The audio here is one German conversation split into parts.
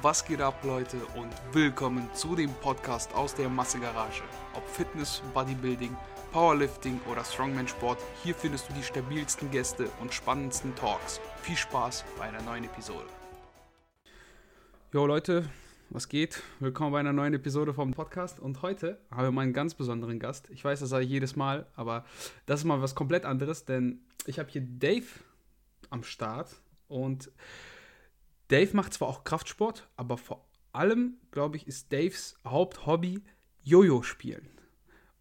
Was geht ab, Leute, und willkommen zu dem Podcast aus der Massegarage. Ob Fitness, Bodybuilding, Powerlifting oder Strongman-Sport, hier findest du die stabilsten Gäste und spannendsten Talks. Viel Spaß bei einer neuen Episode. Jo Leute, was geht? Willkommen bei einer neuen Episode vom Podcast und heute haben wir mal einen ganz besonderen Gast. Ich weiß, das sage ich jedes Mal, aber das ist mal was komplett anderes, denn ich habe hier Dave am Start und Dave macht zwar auch Kraftsport, aber vor allem, glaube ich, ist Daves Haupthobby Jojo-Spielen.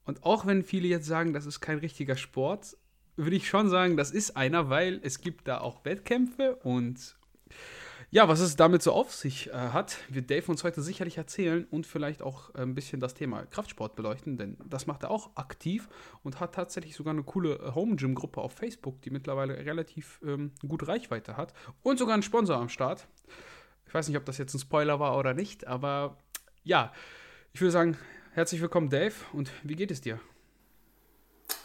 Und auch wenn viele jetzt sagen, das ist kein richtiger Sport, würde ich schon sagen, das ist einer, weil es gibt da auch Wettkämpfe und ja, was es damit so auf sich hat, wird Dave uns heute sicherlich erzählen und vielleicht auch ein bisschen das Thema Kraftsport beleuchten, denn das macht er auch aktiv und hat tatsächlich sogar eine coole Home-Gym-Gruppe auf Facebook, die mittlerweile relativ gut Reichweite hat und sogar einen Sponsor am Start. Ich weiß nicht, ob das jetzt ein Spoiler war oder nicht, aber ja, ich würde sagen, herzlich willkommen Dave und wie geht es dir?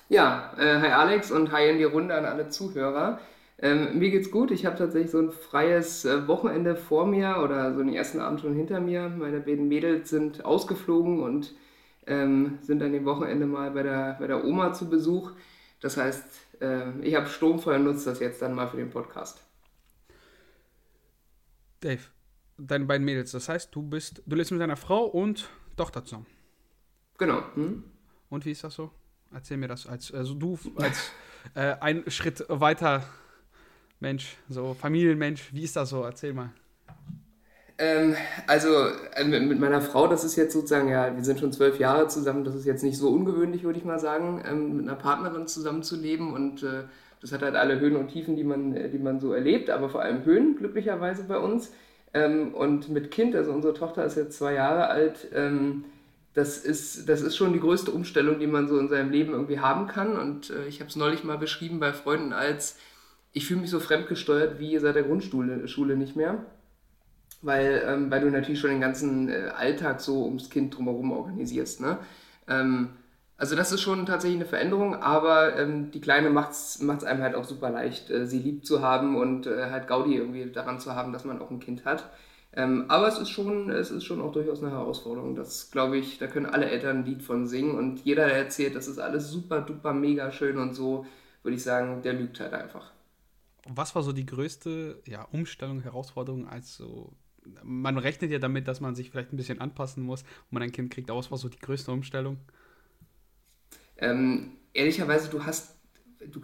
Ja, hi Alex und hi in die Runde an alle Zuhörer. Mir geht's gut, ich habe tatsächlich so ein freies Wochenende vor mir oder so den ersten Abend schon hinter mir. Meine beiden Mädels sind ausgeflogen und sind an dem Wochenende mal bei der Oma zu Besuch. Das heißt, ich habe sturmvoll nutzt das jetzt dann mal für den Podcast. Dave, deine beiden Mädels, das heißt, du lebst mit deiner Frau und Tochter zusammen. Genau. Hm? Und wie ist das so? Erzähl mir das, als einen Schritt weiter... Mensch, so Familienmensch, wie ist das so? Erzähl mal. Mit meiner Frau, das ist jetzt sozusagen, ja, wir sind schon 12 Jahre zusammen, das ist jetzt nicht so ungewöhnlich, würde ich mal sagen, mit einer Partnerin zusammenzuleben und das hat halt alle Höhen und Tiefen, die man so erlebt, aber vor allem Höhen, glücklicherweise bei uns. Und mit Kind, also unsere Tochter ist jetzt 2 Jahre alt, das ist schon die größte Umstellung, die man so in seinem Leben irgendwie haben kann und ich habe es neulich mal beschrieben bei Freunden als: Ich fühle mich so fremdgesteuert wie seit der Grundschule nicht mehr, weil du natürlich schon den ganzen Alltag so ums Kind drumherum organisierst, ne? Also das ist schon tatsächlich eine Veränderung, aber die Kleine macht's einem halt auch super leicht, sie lieb zu haben und halt Gaudi irgendwie daran zu haben, dass man auch ein Kind hat. Aber es ist schon auch durchaus eine Herausforderung. Das, glaube ich, da können alle Eltern ein Lied von singen und jeder, der erzählt, das ist alles super, duper, mega schön und so, würde ich sagen, der lügt halt einfach. Was war so die größte Umstellung, Herausforderung? Also man rechnet ja damit, dass man sich vielleicht ein bisschen anpassen muss, wenn man ein Kind kriegt. Aber was war so die größte Umstellung? Ehrlicherweise, du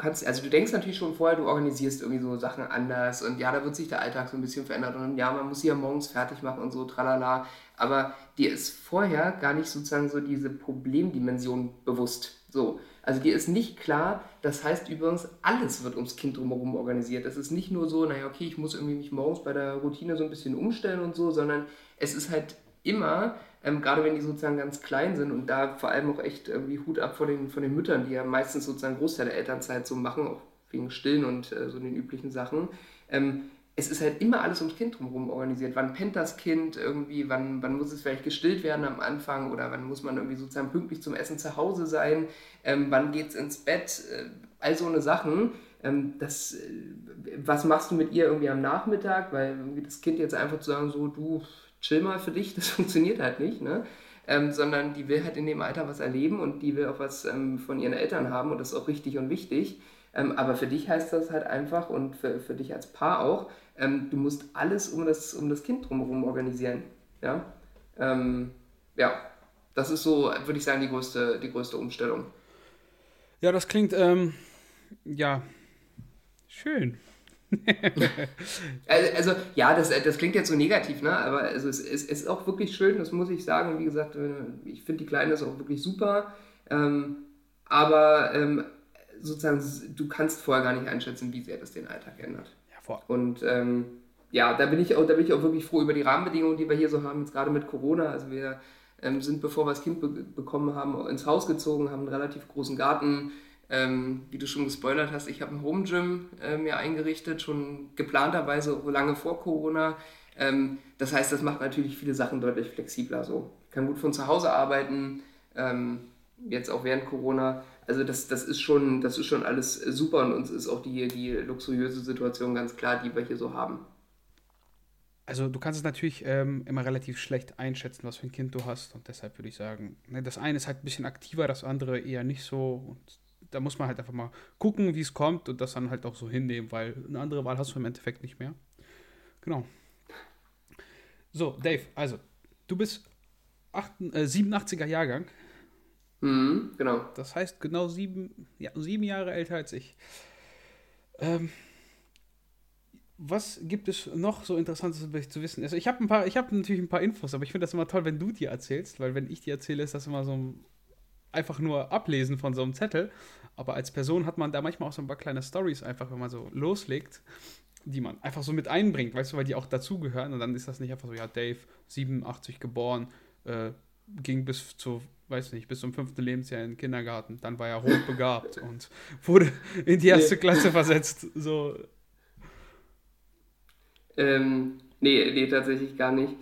denkst natürlich schon vorher, du organisierst irgendwie so Sachen anders und ja, da wird sich der Alltag so ein bisschen verändert und ja, man muss sie ja morgens fertig machen und so, tralala. Aber dir ist vorher gar nicht sozusagen so diese Problemdimension bewusst. So. Also dir ist nicht klar, das heißt übrigens, alles wird ums Kind drumherum organisiert. Es ist nicht nur so, naja, okay, ich muss irgendwie mich morgens bei der Routine so ein bisschen umstellen und so, sondern es ist halt immer, gerade wenn die sozusagen ganz klein sind und da vor allem auch echt irgendwie Hut ab von den Müttern, die ja meistens sozusagen Großteil der Elternzeit so machen, auch wegen Stillen und so den üblichen Sachen, es ist halt immer alles ums Kind drumherum organisiert. Wann pennt das Kind irgendwie, wann muss es vielleicht gestillt werden am Anfang oder wann muss man irgendwie sozusagen pünktlich zum Essen zu Hause sein, wann geht's ins Bett, all so eine Sachen. Was machst du mit ihr irgendwie am Nachmittag, weil irgendwie das Kind jetzt einfach zu sagen, so du chill mal für dich, das funktioniert halt nicht, ne? Sondern die will halt in dem Alter was erleben und die will auch was von ihren Eltern haben und das ist auch richtig und wichtig. Aber für dich heißt das halt einfach und für dich als Paar auch, du musst alles um das Kind drumherum organisieren. Ja? Das ist so, würde ich sagen, die größte Umstellung. Ja, das klingt, schön. Also, ja, das klingt jetzt so negativ, ne? Aber also, es ist auch wirklich schön, das muss ich sagen. Wie gesagt, ich finde, die Kleine ist auch wirklich super. Sozusagen, du kannst vorher gar nicht einschätzen, wie sehr das den Alltag ändert. Ja, voll. Und da bin ich auch wirklich froh über die Rahmenbedingungen, die wir hier so haben, jetzt gerade mit Corona. Also wir sind, bevor wir das Kind bekommen haben, ins Haus gezogen, haben einen relativ großen Garten. Wie du schon gespoilert hast, ich habe ein Home Gym mir eingerichtet, schon geplanterweise lange vor Corona. Das heißt, das macht natürlich viele Sachen deutlich flexibler. So. Ich kann gut von zu Hause arbeiten, jetzt auch während Corona. Also das ist schon alles super und uns ist auch die luxuriöse Situation ganz klar, die wir hier so haben. also du kannst es natürlich immer relativ schlecht einschätzen, was für ein Kind du hast. Und deshalb würde ich sagen, ne, das eine ist halt ein bisschen aktiver, das andere eher nicht so. Und da muss man halt einfach mal gucken, wie es kommt und das dann halt auch so hinnehmen, weil eine andere Wahl hast du im Endeffekt nicht mehr. Genau. So, Dave, also du bist 87er Jahrgang. Mhm, genau. Das heißt genau 7 Jahre älter als ich. Was gibt es noch so Interessantes zu wissen? Also ich habe natürlich ein paar Infos, aber ich finde das immer toll, wenn du die erzählst, weil wenn ich die erzähle, ist das immer so ein einfach nur Ablesen von so einem Zettel. Aber als Person hat man da manchmal auch so ein paar kleine Storys einfach, wenn man so loslegt, die man einfach so mit einbringt, weißt du, weil die auch dazugehören. Und dann ist das nicht einfach so, ja, Dave, 87 geboren, ging bis zu, weiß nicht, bis zum 5. Lebensjahr in den Kindergarten. Dann war er hochbegabt und wurde in die 1. Klasse versetzt. So. Nee, tatsächlich gar nicht.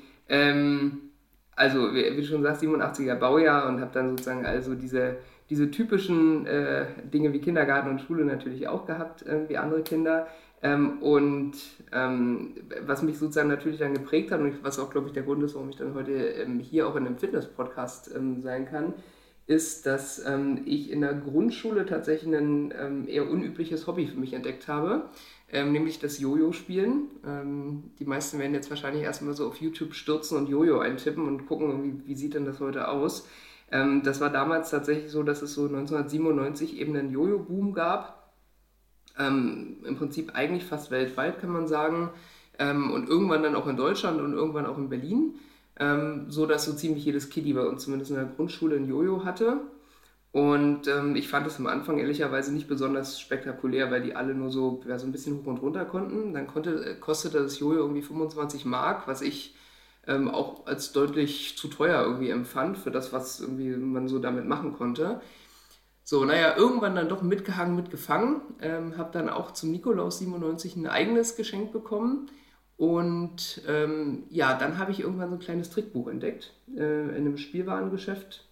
Also, wie du schon sagst, 87er Baujahr und habe dann sozusagen also diese typischen Dinge wie Kindergarten und Schule natürlich auch gehabt, wie andere Kinder. Was mich sozusagen natürlich dann geprägt hat und was auch, glaube ich, der Grund ist, warum ich dann heute hier auch in einem Fitness-Podcast sein kann, ist, dass ich in der Grundschule tatsächlich ein eher unübliches Hobby für mich entdeckt habe, nämlich das Jojo-Spielen. Die meisten werden jetzt wahrscheinlich erstmal so auf YouTube stürzen und Jojo eintippen und gucken, wie sieht denn das heute aus. Das war damals tatsächlich so, dass es so 1997 eben einen Jojo-Boom gab. Im Prinzip eigentlich fast weltweit, kann man sagen. Und irgendwann dann auch in Deutschland und irgendwann auch in Berlin. So dass so ziemlich jedes Kiddie bei uns zumindest in der Grundschule ein Jojo hatte. Und ich fand das am Anfang ehrlicherweise nicht besonders spektakulär, weil die alle nur so, ja, so ein bisschen hoch und runter konnten. Dann kostete das Jojo irgendwie 25 Mark, was ich auch als deutlich zu teuer irgendwie empfand für das, was irgendwie man so damit machen konnte. So, naja, irgendwann dann doch mitgefangen. Habe dann auch zum Nikolaus 97 ein eigenes Geschenk bekommen. Und dann habe ich irgendwann so ein kleines Trickbuch entdeckt in einem Spielwarengeschäft,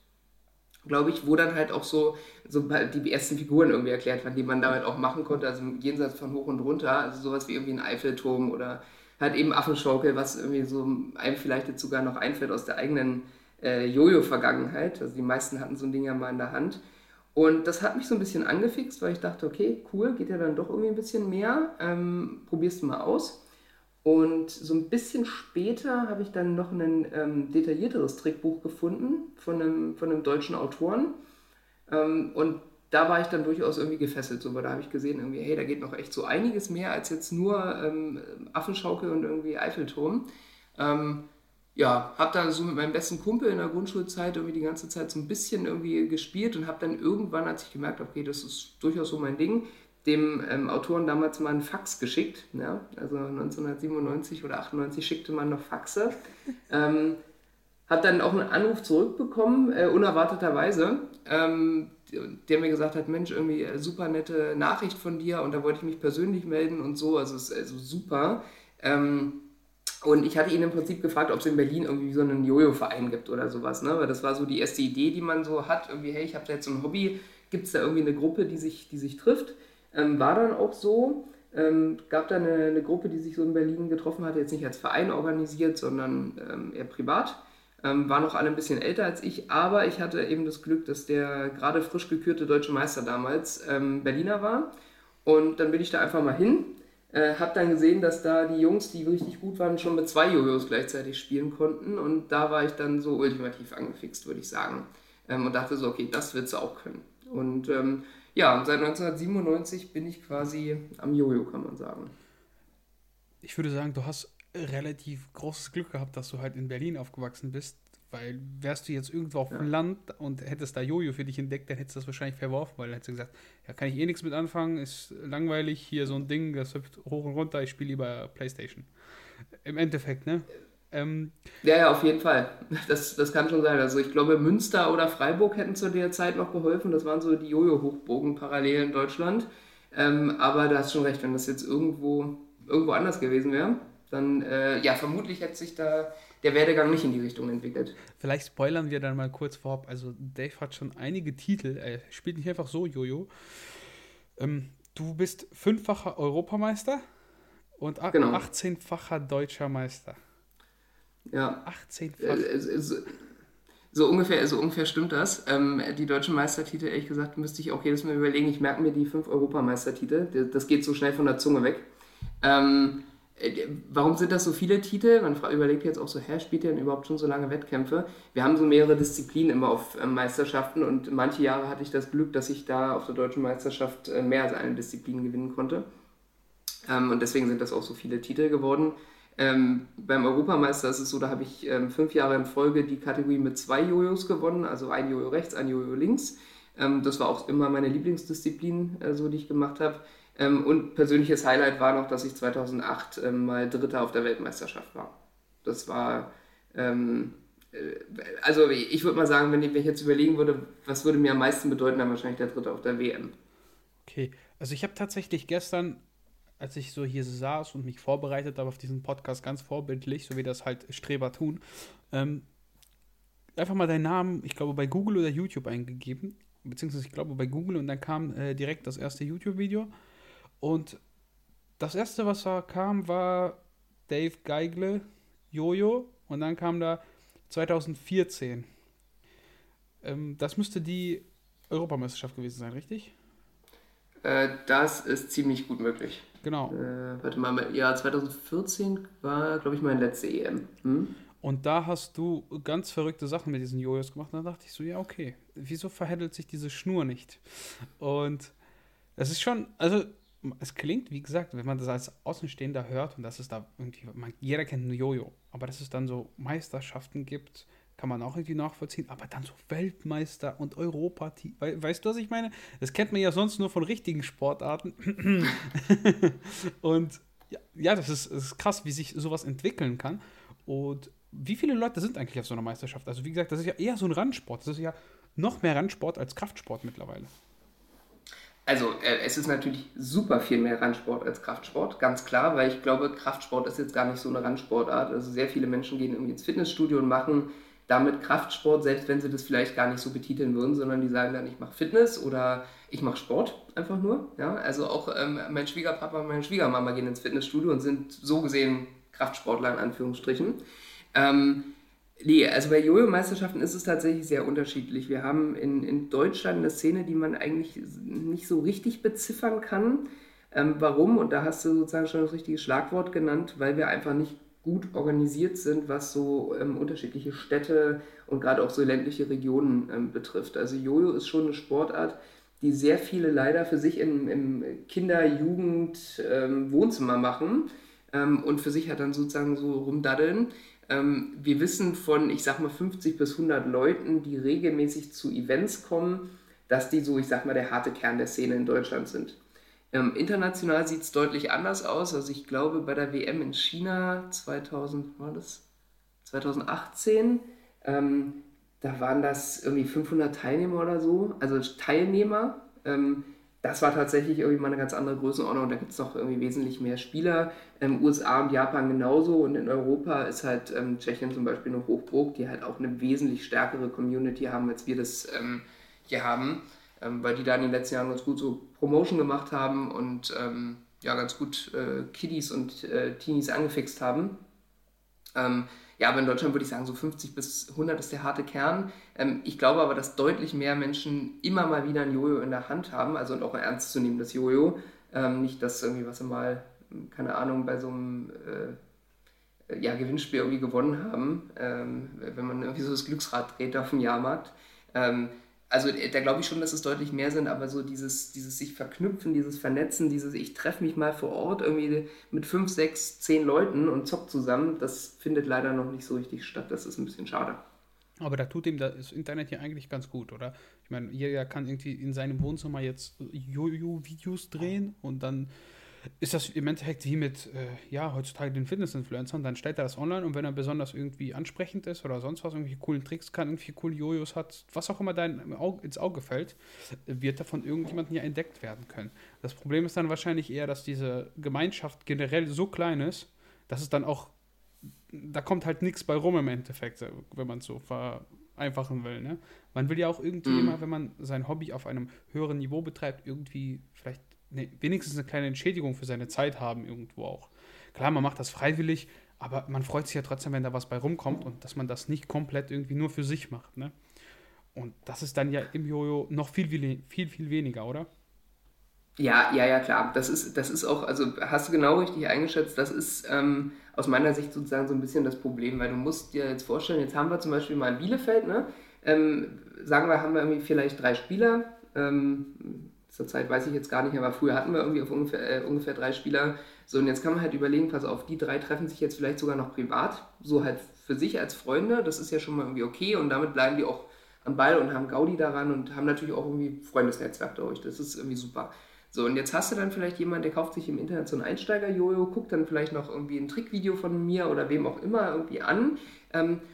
glaube ich, wo dann halt auch so die ersten Figuren irgendwie erklärt waren, die man damit auch machen konnte, also jenseits von hoch und runter, also sowas wie irgendwie ein Eiffelturm oder halt eben Affenschaukel, was irgendwie so einem vielleicht jetzt sogar noch einfällt aus der eigenen Jojo-Vergangenheit, also die meisten hatten so ein Ding ja mal in der Hand. Und das hat mich so ein bisschen angefixt, weil ich dachte, okay, cool, geht ja dann doch irgendwie ein bisschen mehr, probierst du mal aus. Und so ein bisschen später habe ich dann noch ein detaillierteres Trickbuch gefunden von einem deutschen Autoren. Und da war ich dann durchaus irgendwie gefesselt. So, weil da habe ich gesehen, irgendwie, hey, da geht noch echt so einiges mehr als jetzt nur Affenschaukel und irgendwie Eiffelturm. Habe dann so mit meinem besten Kumpel in der Grundschulzeit irgendwie die ganze Zeit so ein bisschen irgendwie gespielt und habe dann irgendwann, als ich gemerkt habe, okay, das ist durchaus so mein Ding, dem Autoren damals mal einen Fax geschickt. Ja? Also 1997 oder 98 schickte man noch Faxe. Hab dann auch einen Anruf zurückbekommen, unerwarteterweise, der mir gesagt hat, Mensch, irgendwie super nette Nachricht von dir und da wollte ich mich persönlich melden und so, also ist also super. Und ich hatte ihn im Prinzip gefragt, ob es in Berlin irgendwie so einen Jojo-Verein gibt oder sowas, ne? Weil das war so die erste Idee, die man so hat, irgendwie, hey, ich habe da jetzt so ein Hobby, gibt es da irgendwie eine Gruppe, die sich trifft? War dann auch so, gab da eine Gruppe, die sich so in Berlin getroffen hatte, jetzt nicht als Verein organisiert, sondern eher privat, waren noch alle ein bisschen älter als ich, aber ich hatte eben das Glück, dass der gerade frisch gekürte deutsche Meister damals Berliner war und dann bin ich da einfach mal hin, hab dann gesehen, dass da die Jungs, die richtig gut waren, schon mit 2 Jojos gleichzeitig spielen konnten und da war ich dann so ultimativ angefixt, würde ich sagen, und dachte so, okay, das willst du auch können und seit 1997 bin ich quasi am Jojo, kann man sagen. Ich würde sagen, du hast relativ großes Glück gehabt, dass du halt in Berlin aufgewachsen bist, weil wärst du jetzt irgendwo auf dem Land und hättest da Jojo für dich entdeckt, dann hättest du das wahrscheinlich verworfen, weil dann hättest du gesagt, ja, kann ich eh nichts mit anfangen, ist langweilig, hier so ein Ding, das hüpft hoch und runter, ich spiele lieber Playstation. Im Endeffekt, ne? Ja, auf jeden Fall. Das kann schon sein. Also ich glaube, Münster oder Freiburg hätten zu der Zeit noch geholfen. Das waren so die Jojo-Hochburgen parallel in Deutschland. Aber da hast schon recht, wenn das jetzt irgendwo anders gewesen wäre, dann vermutlich hätte sich da der Werdegang nicht in die Richtung entwickelt. Vielleicht spoilern wir dann mal kurz vorab. Also Dave hat schon einige Titel. Er spielt nicht einfach so Jojo. Du bist 5-facher Europameister und 18-facher Deutscher Meister. Ja. 18-fach. So ungefähr stimmt das. Die deutschen Meistertitel, ehrlich gesagt, müsste ich auch jedes Mal überlegen. Ich merke mir die 5 Europameistertitel. Das geht so schnell von der Zunge weg. Warum sind das so viele Titel? Man überlegt jetzt auch so, spielt der denn überhaupt schon so lange Wettkämpfe? Wir haben so mehrere Disziplinen immer auf Meisterschaften und manche Jahre hatte ich das Glück, dass ich da auf der deutschen Meisterschaft mehr als eine Disziplin gewinnen konnte. Und deswegen sind das auch so viele Titel geworden. Beim Europameister ist es so, da habe ich 5 Jahre in Folge die Kategorie mit 2 Jojos gewonnen, also ein Jojo rechts, ein Jojo links. Das war auch immer meine Lieblingsdisziplin, die ich gemacht habe. Und persönliches Highlight war noch, dass ich 2008 mal Dritter auf der Weltmeisterschaft war. Das war, also ich würde mal sagen, wenn ich jetzt überlegen würde, was würde mir am meisten bedeuten, dann wahrscheinlich der Dritte auf der WM. Okay, also ich habe tatsächlich gestern, als ich so hier saß und mich vorbereitet habe auf diesen Podcast, ganz vorbildlich, so wie das halt Streber tun, einfach mal deinen Namen, ich glaube, bei Google oder YouTube eingegeben, beziehungsweise ich glaube, bei Google, und dann kam direkt das erste YouTube-Video und das erste, was da kam, war Dave Geigle, Jojo, und dann kam da 2014. Das müsste die Europameisterschaft gewesen sein, richtig? Das ist ziemlich gut möglich. Genau. Warte mal, ja, 2014 war, glaube ich, mein letzte EM. Hm? Und da hast du ganz verrückte Sachen mit diesen Jojos gemacht. Und da dachte ich so, ja, okay, wieso verheddelt sich diese Schnur nicht? Und das ist schon, also es klingt, wie gesagt, wenn man das als Außenstehender hört, und das ist da irgendwie, jeder kennt ein Jojo, aber dass es dann so Meisterschaften gibt, kann man auch irgendwie nachvollziehen, aber dann so Weltmeister und Europa-Team. Weißt du, was ich meine? Das kennt man ja sonst nur von richtigen Sportarten. Und ja, das ist krass, wie sich sowas entwickeln kann. Und wie viele Leute sind eigentlich auf so einer Meisterschaft? Also wie gesagt, das ist ja eher so ein Randsport. Das ist ja noch mehr Randsport als Kraftsport mittlerweile. Also es ist natürlich super viel mehr Randsport als Kraftsport, ganz klar, weil ich glaube, Kraftsport ist jetzt gar nicht so eine Randsportart. Also sehr viele Menschen gehen irgendwie ins Fitnessstudio und machen damit Kraftsport, selbst wenn sie das vielleicht gar nicht so betiteln würden, sondern die sagen dann, ich mache Fitness oder ich mache Sport einfach nur. Ja? Also auch mein Schwiegerpapa und meine Schwiegermama gehen ins Fitnessstudio und sind so gesehen Kraftsportler in Anführungsstrichen. Nee, also bei Jojo-Meisterschaften ist es tatsächlich sehr unterschiedlich. Wir haben in Deutschland eine Szene, die man eigentlich nicht so richtig beziffern kann. Warum? Und da hast du sozusagen schon das richtige Schlagwort genannt, weil wir einfach nicht gut organisiert sind, was so unterschiedliche Städte und gerade auch so ländliche Regionen betrifft. Also Jojo ist schon eine Sportart, die sehr viele leider für sich im Kinder-, Jugend-, Wohnzimmer machen und für sich halt dann sozusagen so rumdaddeln. Wir wissen von, ich sag mal, 50 bis 100 Leuten, die regelmäßig zu Events kommen, dass die so, ich sag mal, der harte Kern der Szene in Deutschland sind. International sieht es deutlich anders aus. Also ich glaube, bei der WM in China 2018, da waren das irgendwie 500 Teilnehmer oder so. Also Teilnehmer, das war tatsächlich irgendwie mal eine ganz andere Größenordnung. Da gibt es noch irgendwie wesentlich mehr Spieler. USA und Japan genauso. Und in Europa ist halt Tschechien zum Beispiel eine Hochburg, die halt auch eine wesentlich stärkere Community haben, als wir das hier haben. Weil die da in den letzten Jahren ganz gut so Promotion gemacht haben und ganz gut Kiddies und Teenies angefixt haben. Aber in Deutschland würde ich sagen, so 50 bis 100 ist der harte Kern. Ich glaube aber, dass deutlich mehr Menschen immer mal wieder ein Jojo in der Hand haben, also und auch ein ernstzunehmendes Jojo. Nicht, dass irgendwie, was sie mal, keine Ahnung, bei so einem Gewinnspiel irgendwie gewonnen haben, wenn man irgendwie so das Glücksrad dreht auf dem Jahrmarkt. Also da glaube ich schon, dass es deutlich mehr sind, aber so dieses sich verknüpfen, dieses Vernetzen, dieses ich treffe mich mal vor Ort irgendwie mit 5, 6, 10 Leuten und zock zusammen, das findet leider noch nicht so richtig statt. Das ist ein bisschen schade. Aber da tut ihm das Internet ja eigentlich ganz gut, oder? Ich meine, jeder kann irgendwie in seinem Wohnzimmer jetzt Jojo-Videos drehen und dann ist das im Endeffekt wie mit, heutzutage den Fitness-Influencern, dann stellt er das online und wenn er besonders irgendwie ansprechend ist oder sonst was, irgendwelche coolen Tricks kann, irgendwie coole Jojos hat, was auch immer dein ins Auge fällt, wird davon irgendjemandem ja entdeckt werden können. Das Problem ist dann wahrscheinlich eher, dass diese Gemeinschaft generell so klein ist, dass es dann auch, da kommt halt nichts bei rum im Endeffekt, wenn man es so vereinfachen will, ne? Man will ja auch irgendwie immer, wenn man sein Hobby auf einem höheren Niveau betreibt, irgendwie vielleicht wenigstens eine kleine Entschädigung für seine Zeit haben irgendwo auch. Klar, man macht das freiwillig, Aber man freut sich ja trotzdem, wenn da was bei rumkommt und dass man das nicht komplett irgendwie nur für sich macht, ne? Und das ist dann ja im Jojo noch viel weniger, oder? Ja, klar. Das ist auch, also hast du genau richtig eingeschätzt, das ist aus meiner Sicht sozusagen so ein bisschen das Problem, weil du musst dir jetzt vorstellen, jetzt haben wir zum Beispiel mal in Bielefeld, ne? Sagen wir, haben wir irgendwie vielleicht 3 Spieler, zurzeit weiß ich jetzt gar nicht, aber früher hatten wir irgendwie auf ungefähr 3 Spieler. So, und jetzt kann man halt überlegen, pass auf, die 3 treffen sich jetzt vielleicht sogar noch privat, so halt für sich als Freunde, das ist ja schon mal irgendwie okay und damit bleiben die auch am Ball und haben Gaudi daran und haben natürlich auch irgendwie Freundesnetzwerk durch, das ist irgendwie super. So, und jetzt hast du dann vielleicht jemanden, der kauft sich im Internet so ein Einsteiger-Jojo, guckt dann vielleicht noch irgendwie ein Trickvideo von mir oder wem auch immer irgendwie an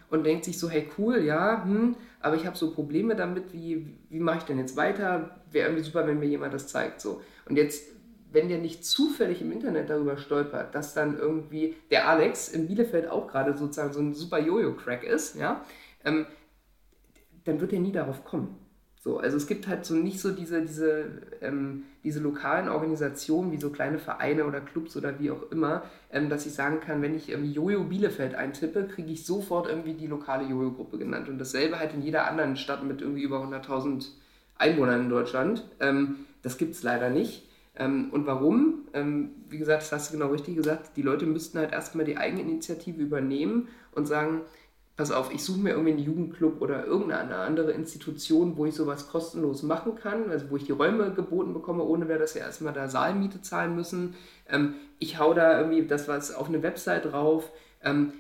und denkt sich so, hey cool, ja, aber ich habe so Probleme damit, wie mache ich denn jetzt weiter? Wäre irgendwie super, wenn mir jemand das zeigt. So. Und jetzt, wenn der nicht zufällig im Internet darüber stolpert, dass dann irgendwie der Alex in Bielefeld auch gerade sozusagen so ein super Jojo-Crack ist, ja, dann wird er nie darauf kommen. So, also es gibt halt so nicht so diese lokalen Organisationen wie so kleine Vereine oder Clubs oder wie auch immer, dass ich sagen kann, wenn ich Jojo Bielefeld eintippe, kriege ich sofort irgendwie die lokale Jojo-Gruppe genannt. Und dasselbe halt in jeder anderen Stadt mit irgendwie über 100.000 Einwohnern in Deutschland. Das gibt es leider nicht. Und warum? Wie gesagt, das hast du genau richtig gesagt, die Leute müssten halt erstmal die Eigeninitiative übernehmen und sagen, pass auf, ich suche mir irgendwie einen Jugendclub oder irgendeine andere Institution, wo ich sowas kostenlos machen kann, also wo ich die Räume geboten bekomme, ohne dass wir erstmal da Saalmiete zahlen müssen. Ich hau da irgendwie das was auf eine Website drauf.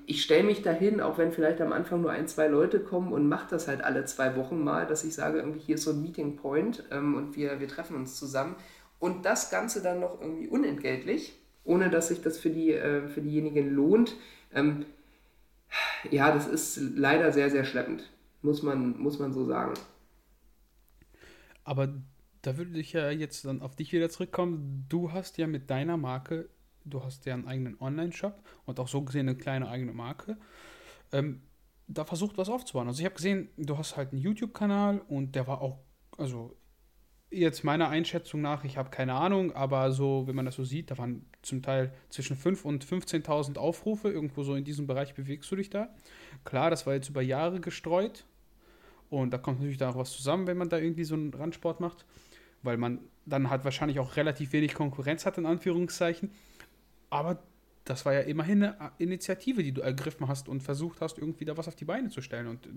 Ich stelle mich dahin, auch wenn vielleicht am Anfang nur 1, 2 Leute kommen und mache das halt alle 2 Wochen mal, dass ich sage, irgendwie hier ist so ein Meeting Point und wir treffen uns zusammen. Und das Ganze dann noch irgendwie unentgeltlich, ohne dass sich das für diejenigen lohnt. Ja, das ist leider sehr, sehr schleppend, muss man so sagen. Aber da würde ich ja jetzt dann auf dich wieder zurückkommen. Du hast ja mit deiner Marke, du hast ja einen eigenen Online-Shop und auch so gesehen eine kleine eigene Marke, da versucht was aufzubauen. Also ich habe gesehen, du hast halt einen YouTube-Kanal und der war auch, also jetzt meiner Einschätzung nach, ich habe keine Ahnung, aber so, wenn man das so sieht, da waren zum Teil zwischen 5.000 und 15.000 Aufrufe, irgendwo so in diesem Bereich bewegst du dich da. Klar, das war jetzt über Jahre gestreut und da kommt natürlich da auch was zusammen, wenn man da irgendwie so einen Randsport macht, weil man dann halt wahrscheinlich auch relativ wenig Konkurrenz hat, in Anführungszeichen. Aber das war ja immerhin eine Initiative, die du ergriffen hast und versucht hast, irgendwie da was auf die Beine zu stellen. Und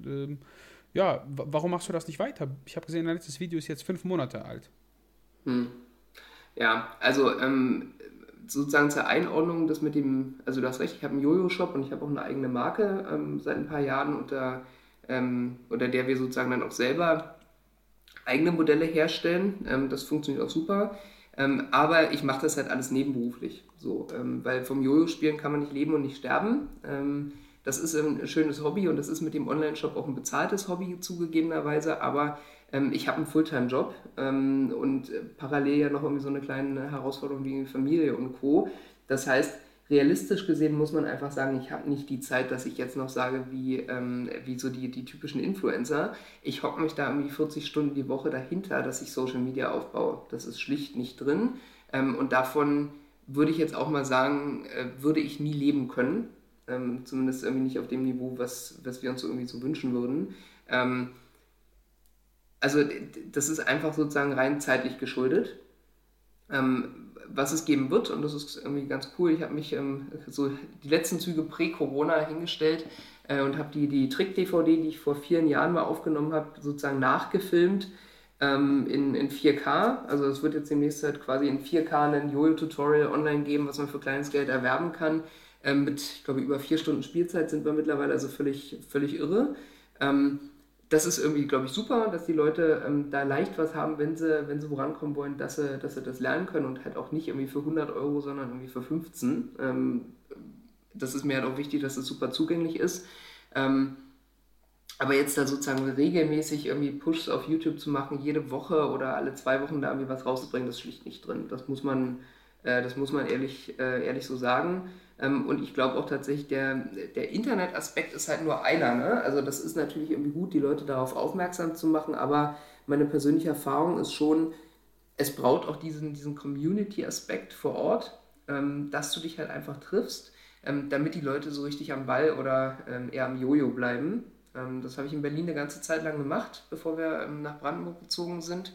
ja, warum machst du das nicht weiter? Ich habe gesehen, dein letztes Video ist jetzt 5 Monate alt. Ja, also sozusagen zur Einordnung, das mit dem, also du hast recht, ich habe einen Jojo-Shop und ich habe auch eine eigene Marke seit ein paar Jahren, unter der wir sozusagen dann auch selber eigene Modelle herstellen. Das funktioniert auch super. Aber ich mache das halt alles nebenberuflich, so, weil vom Jojo-Spielen kann man nicht leben und nicht sterben. Das ist ein schönes Hobby und das ist mit dem Online-Shop auch ein bezahltes Hobby zugegebenerweise, aber ich habe einen Fulltime-Job und parallel ja noch irgendwie so eine kleine Herausforderung wie Familie und Co. Das heißt, realistisch gesehen muss man einfach sagen, ich habe nicht die Zeit, dass ich jetzt noch sage, wie so die typischen Influencer. Ich hocke mich da irgendwie 40 Stunden die Woche dahinter, dass ich Social Media aufbaue. Das ist schlicht nicht drin. Und davon würde ich jetzt auch mal sagen, würde ich nie leben können. Zumindest irgendwie nicht auf dem Niveau, was wir uns so irgendwie so wünschen würden. Also das ist einfach sozusagen rein zeitlich geschuldet. Was es geben wird, und das ist irgendwie ganz cool, ich habe mich so die letzten Züge pre-Corona hingestellt und habe die Trick-DVD, die ich vor 4 Jahren mal aufgenommen habe, sozusagen nachgefilmt in 4K. Also es wird jetzt demnächst halt quasi in 4K ein Jojo-Tutorial online geben, was man für kleines Geld erwerben kann. Mit, ich glaube, über 4 Stunden Spielzeit sind wir mittlerweile, also völlig irre. Das ist irgendwie, glaube ich, super, dass die Leute da leicht was haben, wenn sie vorankommen wollen, dass sie das lernen können und halt auch nicht irgendwie für 100 Euro, sondern irgendwie für 15. Das ist mir halt auch wichtig, dass es super zugänglich ist. Aber jetzt da sozusagen regelmäßig irgendwie Pushs auf YouTube zu machen, jede Woche oder alle 2 Wochen da irgendwie was rauszubringen, das ist schlicht nicht drin. Das muss man ehrlich so sagen. Und ich glaube auch tatsächlich, der Internetaspekt ist halt nur einer, ne? Also das ist natürlich irgendwie gut, die Leute darauf aufmerksam zu machen, aber meine persönliche Erfahrung ist schon, es braucht auch diesen Community-Aspekt vor Ort, dass du dich halt einfach triffst, damit die Leute so richtig am Ball oder eher am Jojo bleiben. Das habe ich in Berlin eine ganze Zeit lang gemacht, bevor wir nach Brandenburg gezogen sind,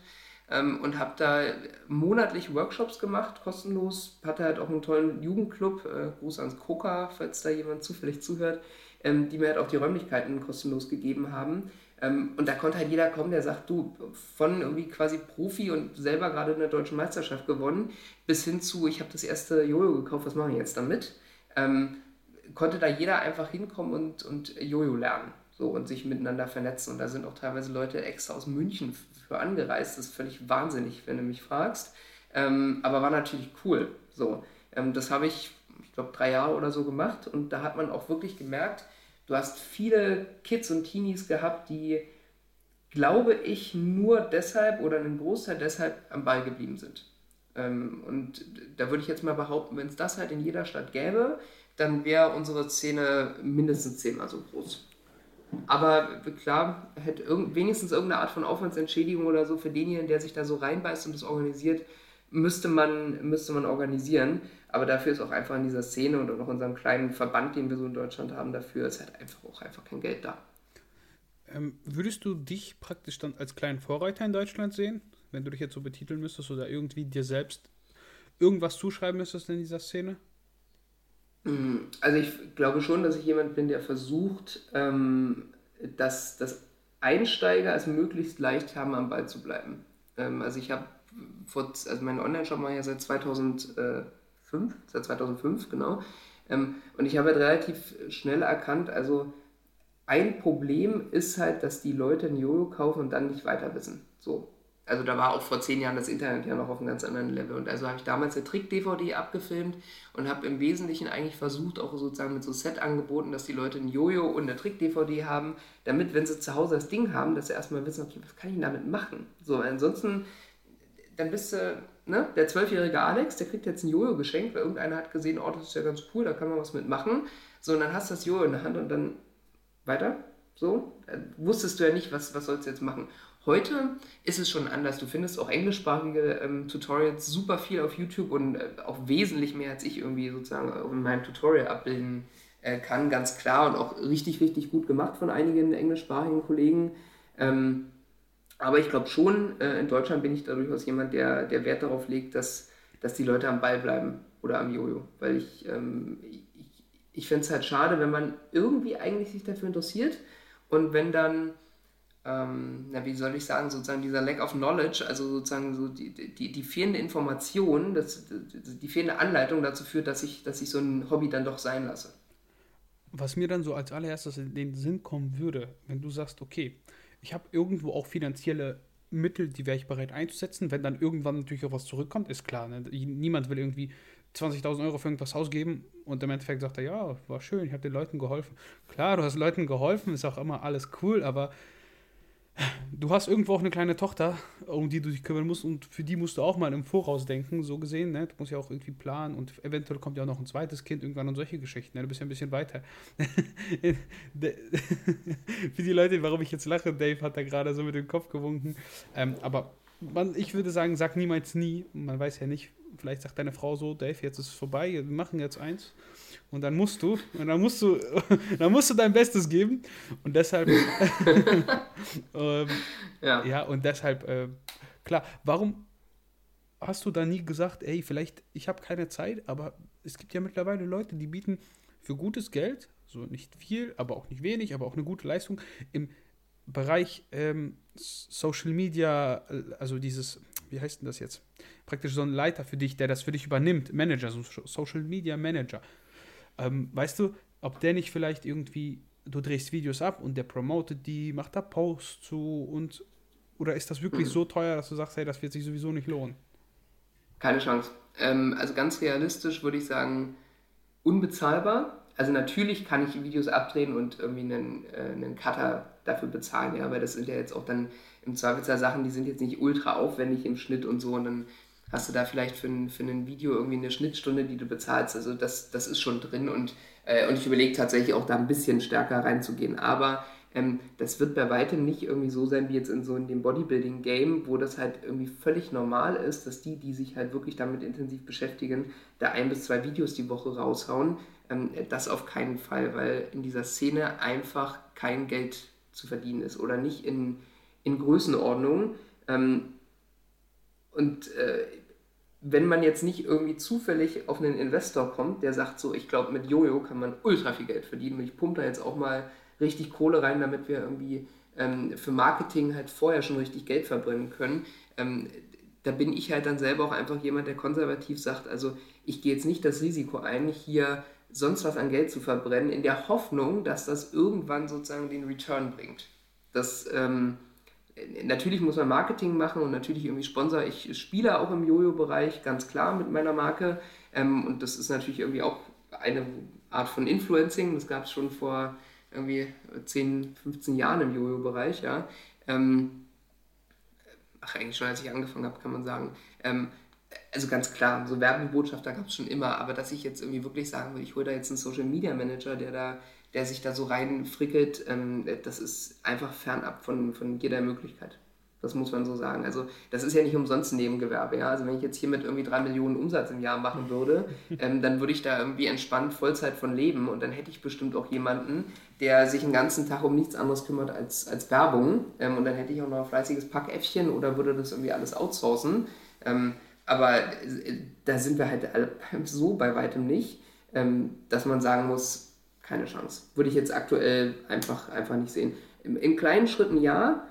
und habe da monatlich Workshops gemacht, kostenlos. Hatte halt auch einen tollen Jugendclub, Gruß ans Coca, falls da jemand zufällig zuhört, die mir halt auch die Räumlichkeiten kostenlos gegeben haben. Und da konnte halt jeder kommen, der sagt, du, von irgendwie quasi Profi und selber gerade in der deutschen Meisterschaft gewonnen, bis hin zu, ich habe das erste Jojo gekauft, was mache ich jetzt damit? Konnte da jeder einfach hinkommen und Jojo lernen, so, und sich miteinander vernetzen. Und da sind auch teilweise Leute extra aus München für angereist. Das ist völlig wahnsinnig, wenn du mich fragst. Aber war natürlich cool. So, das habe ich glaube, 3 Jahre oder so gemacht. Und da hat man auch wirklich gemerkt, du hast viele Kids und Teenies gehabt, die, glaube ich, nur deshalb oder einen Großteil deshalb am Ball geblieben sind. Und da würde ich jetzt mal behaupten, wenn es das halt in jeder Stadt gäbe, dann wäre unsere Szene mindestens 10-mal so groß. Aber klar, hätte wenigstens irgendeine Art von Aufwandsentschädigung oder so für denjenigen, der sich da so reinbeißt und das organisiert, müsste man organisieren. Aber dafür ist auch einfach in dieser Szene und auch unserem kleinen Verband, den wir so in Deutschland haben, dafür ist halt einfach kein Geld da. Würdest du dich praktisch dann als kleinen Vorreiter in Deutschland sehen, wenn du dich jetzt so betiteln müsstest oder irgendwie dir selbst irgendwas zuschreiben müsstest in dieser Szene? Also ich glaube schon, dass ich jemand bin, der versucht, dass Einsteiger es möglichst leicht haben, am Ball zu bleiben. Also ich habe meinen Online-Shop mache ich ja seit 2005, genau. Und ich habe halt relativ schnell erkannt, also ein Problem ist halt, dass die Leute ein Jojo kaufen und dann nicht weiter wissen. So. Also da war auch vor 10 Jahren das Internet ja noch auf einem ganz anderen Level. Und also habe ich damals eine Trick-DVD abgefilmt und habe im Wesentlichen eigentlich versucht, auch sozusagen mit so Set-Angeboten, dass die Leute ein Jojo und eine Trick-DVD haben, damit, wenn sie zu Hause das Ding haben, dass sie erstmal wissen, okay, was kann ich damit machen? So, ansonsten, dann bist du, ne, der 12-jährige Alex, der kriegt jetzt ein Jojo geschenkt, weil irgendeiner hat gesehen, oh, das ist ja ganz cool, da kann man was mitmachen. So, und dann hast du das Jojo in der Hand und dann weiter, so. Dann wusstest du ja nicht, was sollst du jetzt machen. Heute ist es schon anders. Du findest auch englischsprachige Tutorials super viel auf YouTube und auch wesentlich mehr, als ich irgendwie sozusagen in meinem Tutorial abbilden kann, ganz klar, und auch richtig, richtig gut gemacht von einigen englischsprachigen Kollegen. Aber ich glaube schon, in Deutschland bin ich da durchaus jemand, der Wert darauf legt, dass die Leute am Ball bleiben oder am Jojo, weil ich fände es halt schade, wenn man irgendwie eigentlich sich dafür interessiert und wenn dann wie soll ich sagen, sozusagen dieser Lack of Knowledge, also sozusagen so die fehlende Information, die fehlende Anleitung dazu führt, dass ich so ein Hobby dann doch sein lasse. Was mir dann so als allererstes in den Sinn kommen würde, wenn du sagst, okay, ich habe irgendwo auch finanzielle Mittel, die wäre ich bereit einzusetzen, wenn dann irgendwann natürlich auch was zurückkommt, ist klar, ne? Niemand will irgendwie 20.000 Euro für irgendwas ausgeben und im Endeffekt sagt er, ja, war schön, ich habe den Leuten geholfen. Klar, du hast Leuten geholfen, ist auch immer alles cool, aber du hast irgendwo auch eine kleine Tochter, um die du dich kümmern musst, und für die musst du auch mal im Voraus denken, so gesehen, ne? Du musst ja auch irgendwie planen und eventuell kommt ja auch noch ein zweites Kind irgendwann und solche Geschichten, ne? Du bist ja ein bisschen weiter. Für die Leute, warum ich jetzt lache, Dave hat da gerade so mit dem Kopf gewunken, aber ich würde sagen, sag niemals nie, man weiß ja nicht, vielleicht sagt deine Frau so, Dave, jetzt ist es vorbei, wir machen jetzt eins. Und dann musst du dein Bestes geben. Und deshalb, klar, warum hast du da nie gesagt, ey, vielleicht, ich habe keine Zeit, aber es gibt ja mittlerweile Leute, die bieten für gutes Geld, so nicht viel, aber auch nicht wenig, aber auch eine gute Leistung im Bereich Social Media, also dieses, wie heißt denn das jetzt? Praktisch so ein Leiter für dich, der das für dich übernimmt, Manager, so Social Media Manager. Weißt du, ob der nicht vielleicht irgendwie, du drehst Videos ab und der promotet die, macht da Posts zu und, oder ist das wirklich so teuer, dass du sagst, hey, das wird sich sowieso nicht lohnen? Keine Chance. Also ganz realistisch würde ich sagen, unbezahlbar. Also natürlich kann ich Videos abdrehen und irgendwie einen Cutter dafür bezahlen, ja, weil das sind ja jetzt auch dann im Zweifelsfall Sachen, die sind jetzt nicht ultra aufwendig im Schnitt und so, und dann hast du da vielleicht für ein Video irgendwie eine Schnittstunde, die du bezahlst. Also das ist schon drin, und ich überlege tatsächlich auch da ein bisschen stärker reinzugehen. Aber das wird bei weitem nicht irgendwie so sein wie jetzt in dem Bodybuilding-Game, wo das halt irgendwie völlig normal ist, dass die sich halt wirklich damit intensiv beschäftigen, da 1 bis 2 Videos die Woche raushauen. Das auf keinen Fall, weil in dieser Szene einfach kein Geld zu verdienen ist oder nicht in Größenordnung. Wenn man jetzt nicht irgendwie zufällig auf einen Investor kommt, der sagt so, ich glaube, mit Jojo kann man ultra viel Geld verdienen und ich pumpe da jetzt auch mal richtig Kohle rein, damit wir irgendwie für Marketing halt vorher schon richtig Geld verbrennen können. Da bin ich halt dann selber auch einfach jemand, der konservativ sagt, also ich gehe jetzt nicht das Risiko ein, hier sonst was an Geld zu verbrennen, in der Hoffnung, dass das irgendwann sozusagen den Return bringt. Das, natürlich muss man Marketing machen und natürlich irgendwie Sponsor. Ich spiele auch im Jojo-Bereich, ganz klar, mit meiner Marke. Und das ist natürlich irgendwie auch eine Art von Influencing. Das gab es schon vor irgendwie 10, 15 Jahren im Jojo-Bereich. Ja. Eigentlich schon als ich angefangen habe, kann man sagen. Also ganz klar, so Werbebotschafter gab es schon immer, aber dass ich jetzt irgendwie wirklich sagen würde, ich hole da jetzt einen Social Media Manager, der sich da so reinfrickelt, das ist einfach fernab von jeder Möglichkeit. Das muss man so sagen. Also das ist ja nicht umsonst ein Nebengewerbe. Ja? Also wenn ich jetzt hiermit irgendwie 3 Millionen Umsatz im Jahr machen würde, dann würde ich da irgendwie entspannt Vollzeit von leben und dann hätte ich bestimmt auch jemanden, der sich den ganzen Tag um nichts anderes kümmert als Werbung, und dann hätte ich auch noch ein fleißiges Packäffchen oder würde das irgendwie alles outsourcen. Aber da sind wir halt so bei weitem nicht, dass man sagen muss, keine Chance. Würde ich jetzt aktuell einfach nicht sehen. In kleinen Schritten ja,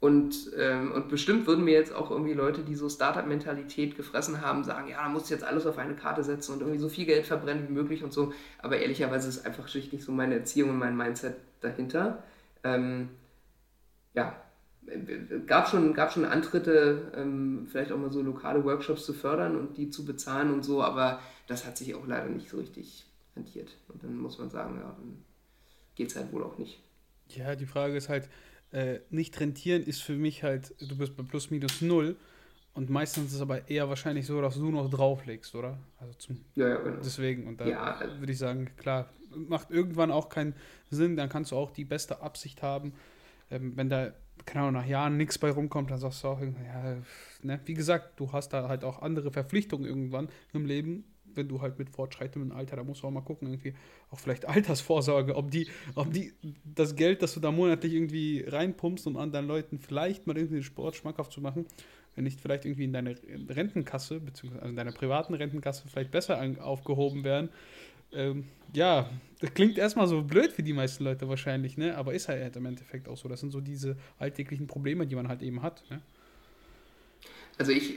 und bestimmt würden mir jetzt auch irgendwie Leute, die so Startup-Mentalität gefressen haben, sagen, ja, da musst du jetzt alles auf eine Karte setzen und irgendwie so viel Geld verbrennen wie möglich und so. Aber ehrlicherweise ist einfach schlicht nicht so meine Erziehung und mein Mindset dahinter. Ja. Gab schon Antritte, vielleicht auch mal so lokale Workshops zu fördern und die zu bezahlen und so, aber das hat sich auch leider nicht so richtig rentiert. Und dann muss man sagen, ja, dann geht es halt wohl auch nicht. Ja, die Frage ist halt, nicht rentieren ist für mich halt, du bist bei ±0 und meistens ist es aber eher wahrscheinlich so, dass du noch drauflegst, oder? Also genau. Deswegen, und da würde ich sagen, klar, macht irgendwann auch keinen Sinn, dann kannst du auch die beste Absicht haben, wenn da genau, nach Jahren nichts bei rumkommt, dann sagst du auch, ja, ne? Wie gesagt, du hast da halt auch andere Verpflichtungen irgendwann im Leben, wenn du halt mit fortschreitendem Alter, da musst du auch mal gucken, irgendwie auch vielleicht Altersvorsorge, ob die das Geld, das du da monatlich irgendwie reinpumpst, um anderen Leuten vielleicht mal irgendwie den Sport schmackhaft zu machen, wenn nicht vielleicht irgendwie in deine Rentenkasse, beziehungsweise in deiner privaten Rentenkasse vielleicht besser aufgehoben werden. Ja, das klingt erstmal so blöd für die meisten Leute wahrscheinlich, ne? Aber ist halt im Endeffekt auch so. Das sind so diese alltäglichen Probleme, die man halt eben hat, ne? Also ich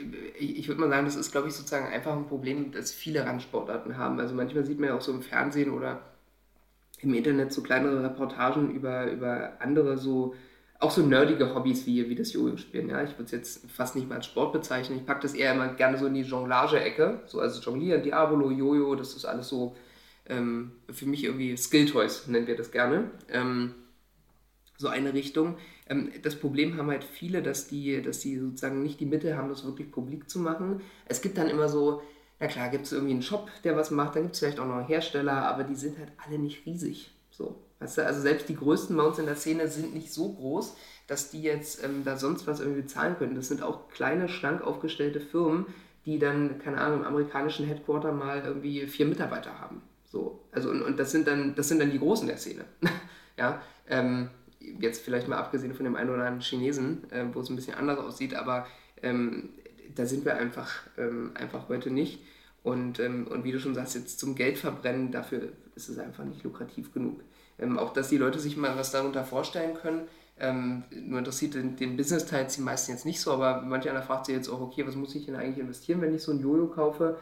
würde mal sagen, das ist, glaube ich, sozusagen einfach ein Problem, das viele Randsportarten haben. Also manchmal sieht man ja auch so im Fernsehen oder im Internet so kleinere Reportagen über andere so, auch so nerdige Hobbys wie das Jojo-Spielen. Ja? Ich würde es jetzt fast nicht mal als Sport bezeichnen. Ich packe das eher immer gerne so in die Jonglage-Ecke. So, also Jonglieren, Diabolo, Jojo, das ist alles so für mich irgendwie Skill-Toys, nennen wir das gerne, so eine Richtung. Das Problem haben halt viele, dass die sozusagen nicht die Mittel haben, das wirklich publik zu machen. Es gibt dann immer so, na klar, gibt es irgendwie einen Shop, der was macht, dann gibt es vielleicht auch noch einen Hersteller, aber die sind halt alle nicht riesig. So, weißt du? Also selbst die größten Mounts in der Szene sind nicht so groß, dass die jetzt da sonst was irgendwie bezahlen könnten. Das sind auch kleine, schlank aufgestellte Firmen, die dann, keine Ahnung, im amerikanischen Headquarter mal irgendwie 4 Mitarbeiter haben. So, also und das sind dann die Großen der Szene. Ja, jetzt vielleicht mal abgesehen von dem einen oder anderen Chinesen, wo es ein bisschen anders aussieht, aber da sind wir einfach heute nicht. Und wie du schon sagst, jetzt zum Geld verbrennen, dafür ist es einfach nicht lukrativ genug. Auch dass die Leute sich mal was darunter vorstellen können. Nur interessiert den Business-Teil die meisten jetzt nicht so, aber manch einer fragt sich jetzt auch, okay, was muss ich denn eigentlich investieren, wenn ich so ein Jojo kaufe?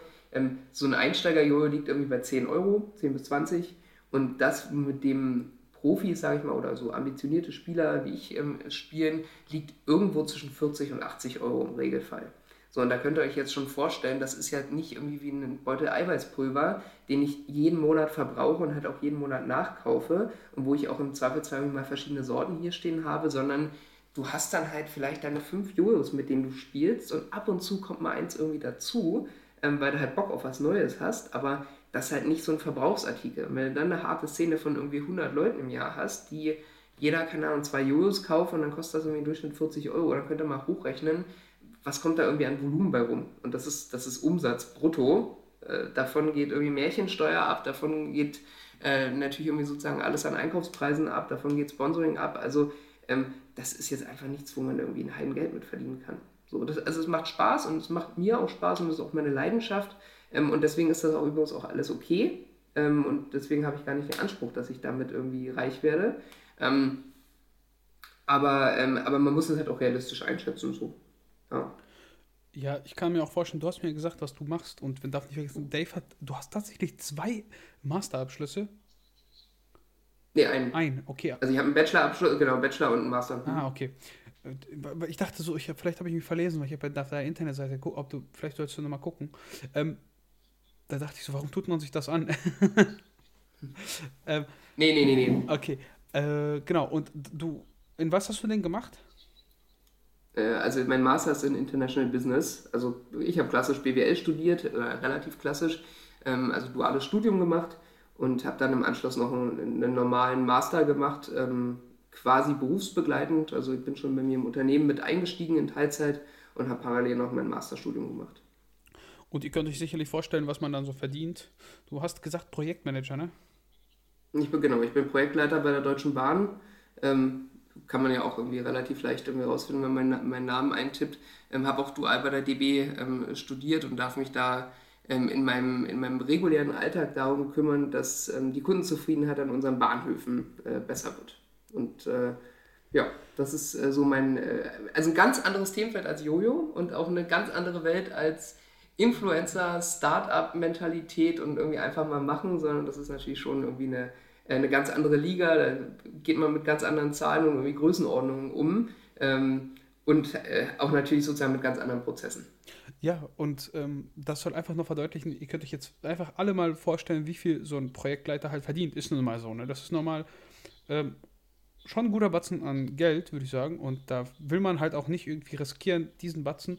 So ein Einsteiger-Jojo liegt irgendwie bei 10 Euro, 10 bis 20. Und das mit dem Profis, sage ich mal, oder so ambitionierte Spieler wie ich spielen, liegt irgendwo zwischen 40 und 80 Euro im Regelfall. So, und da könnt ihr euch jetzt schon vorstellen, das ist ja nicht irgendwie wie ein Beutel Eiweißpulver, den ich jeden Monat verbrauche und halt auch jeden Monat nachkaufe und wo ich auch im Zweifelsfall mal verschiedene Sorten hier stehen habe, sondern du hast dann halt vielleicht deine 5 Jojos, mit denen du spielst und ab und zu kommt mal eins irgendwie dazu, weil du halt Bock auf was Neues hast, aber das ist halt nicht so ein Verbrauchsartikel. Und wenn du dann eine harte Szene von irgendwie 100 Leuten im Jahr hast, die jeder, keine Ahnung, 2 Jojos kaufen und dann kostet das irgendwie im Durchschnitt 40 Euro, dann könnt ihr mal hochrechnen, was kommt da irgendwie an Volumen bei rum? Und das ist Umsatz brutto, davon geht irgendwie Märchensteuer ab, davon geht natürlich irgendwie sozusagen alles an Einkaufspreisen ab, davon geht Sponsoring ab. Also das ist jetzt einfach nichts, wo man irgendwie ein Heidengeld mit verdienen kann. So, das, also es macht Spaß und es macht mir auch Spaß und es ist auch meine Leidenschaft. Und deswegen ist das auch übrigens auch alles okay. Und deswegen habe ich gar nicht den Anspruch, dass ich damit irgendwie reich werde. Aber man muss es halt auch realistisch einschätzen. So. Ja, ich kann mir auch vorstellen, du hast mir gesagt, was du machst. Und man darf nicht vergessen, Dave hat, du hast tatsächlich 2 Masterabschlüsse. Nee, einen. Einen, okay. Also ich habe einen Bachelorabschluss, genau, Bachelor und einen Master. Ah, okay. Ich dachte so, vielleicht habe ich mich verlesen, weil ich habe auf der Internetseite geguckt, vielleicht sollst du nochmal gucken. Da dachte ich so, warum tut man sich das an? Nee. Okay, genau. Und du, in was hast du denn gemacht? Also mein Master ist in International Business. Also ich habe klassisch BWL studiert, relativ klassisch, also duales Studium gemacht und habe dann im Anschluss noch einen normalen Master gemacht, quasi berufsbegleitend, also ich bin schon bei mir im Unternehmen mit eingestiegen in Teilzeit und habe parallel noch mein Masterstudium gemacht. Und ihr könnt euch sicherlich vorstellen, was man dann so verdient. Du hast gesagt Projektmanager, ne? Ich bin Projektleiter bei der Deutschen Bahn. Kann man ja auch irgendwie relativ leicht irgendwie rausfinden, wenn man meinen Namen eintippt. Habe auch dual bei der DB studiert und darf mich da in meinem regulären Alltag darum kümmern, dass die Kundenzufriedenheit an unseren Bahnhöfen besser wird. Und das ist so mein, also ein ganz anderes Themenfeld als Jojo und auch eine ganz andere Welt als Influencer, Start-up-Mentalität und irgendwie einfach mal machen, sondern das ist natürlich schon irgendwie eine ganz andere Liga, da geht man mit ganz anderen Zahlen und irgendwie Größenordnungen um und auch natürlich sozusagen mit ganz anderen Prozessen. Ja, und das soll einfach noch verdeutlichen, ihr könnt euch jetzt einfach alle mal vorstellen, wie viel so ein Projektleiter halt verdient, ist nun mal so, ne? Das ist normal schon ein guter Batzen an Geld, würde ich sagen, und da will man halt auch nicht irgendwie riskieren, diesen Batzen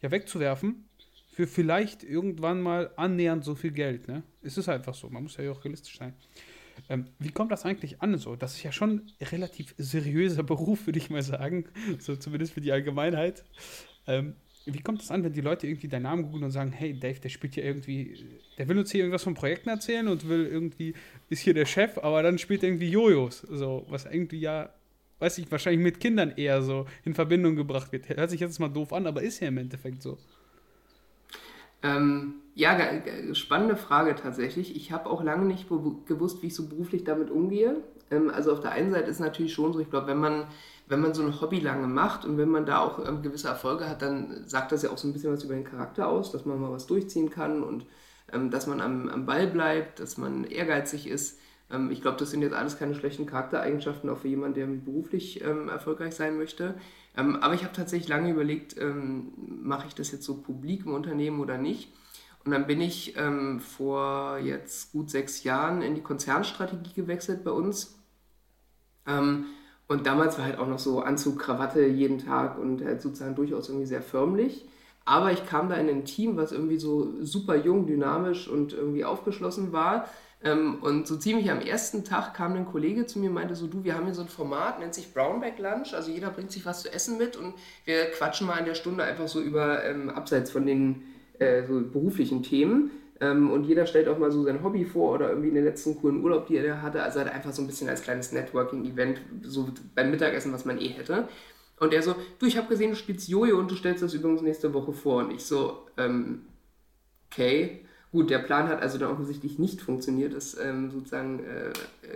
ja wegzuwerfen für vielleicht irgendwann mal annähernd so viel Geld, ne? Es ist einfach so, man muss ja auch realistisch sein. Wie kommt das eigentlich an so? Das ist ja schon ein relativ seriöser Beruf, würde ich mal sagen, so zumindest für die Allgemeinheit. Wie kommt das an, wenn die Leute irgendwie deinen Namen googeln und sagen, hey Dave, der spielt hier irgendwie, der will uns hier irgendwas von Projekten erzählen und will irgendwie, ist hier der Chef, aber dann spielt er irgendwie Jojos, so, was irgendwie ja, weiß ich, wahrscheinlich mit Kindern eher so in Verbindung gebracht wird. Hört sich jetzt mal doof an, aber ist ja im Endeffekt so. Ja, spannende Frage tatsächlich. Ich habe auch lange nicht gewusst, wie ich so beruflich damit umgehe. Also auf der einen Seite ist natürlich schon so, ich glaube, wenn man so ein Hobby lange macht und wenn man da auch gewisse Erfolge hat, dann sagt das ja auch so ein bisschen was über den Charakter aus, dass man mal was durchziehen kann und dass man am Ball bleibt, dass man ehrgeizig ist. Ich glaube, das sind jetzt alles keine schlechten Charaktereigenschaften, auch für jemanden, der beruflich erfolgreich sein möchte. Aber ich habe tatsächlich lange überlegt, mache ich das jetzt so publik im Unternehmen oder nicht? Und dann bin ich vor jetzt gut 6 Jahren in die Konzernstrategie gewechselt bei uns. Und damals war halt auch noch so Anzug, Krawatte jeden Tag und halt sozusagen durchaus irgendwie sehr förmlich. Aber ich kam da in ein Team, was irgendwie so super jung, dynamisch und irgendwie aufgeschlossen war. Und so ziemlich am ersten Tag kam ein Kollege zu mir und meinte so, du, wir haben hier so ein Format, nennt sich Brownback Lunch, also jeder bringt sich was zu essen mit und wir quatschen mal in der Stunde einfach so über, abseits von den so beruflichen Themen und jeder stellt auch mal so sein Hobby vor oder irgendwie den letzten coolen Urlaub, den er hatte, also halt einfach so ein bisschen als kleines Networking-Event, so beim Mittagessen, was man eh hätte. Und er so, du, ich habe gesehen, du spielst Jojo und du stellst das übrigens nächste Woche vor und ich so, okay. Gut, der Plan hat also dann offensichtlich nicht funktioniert, das sozusagen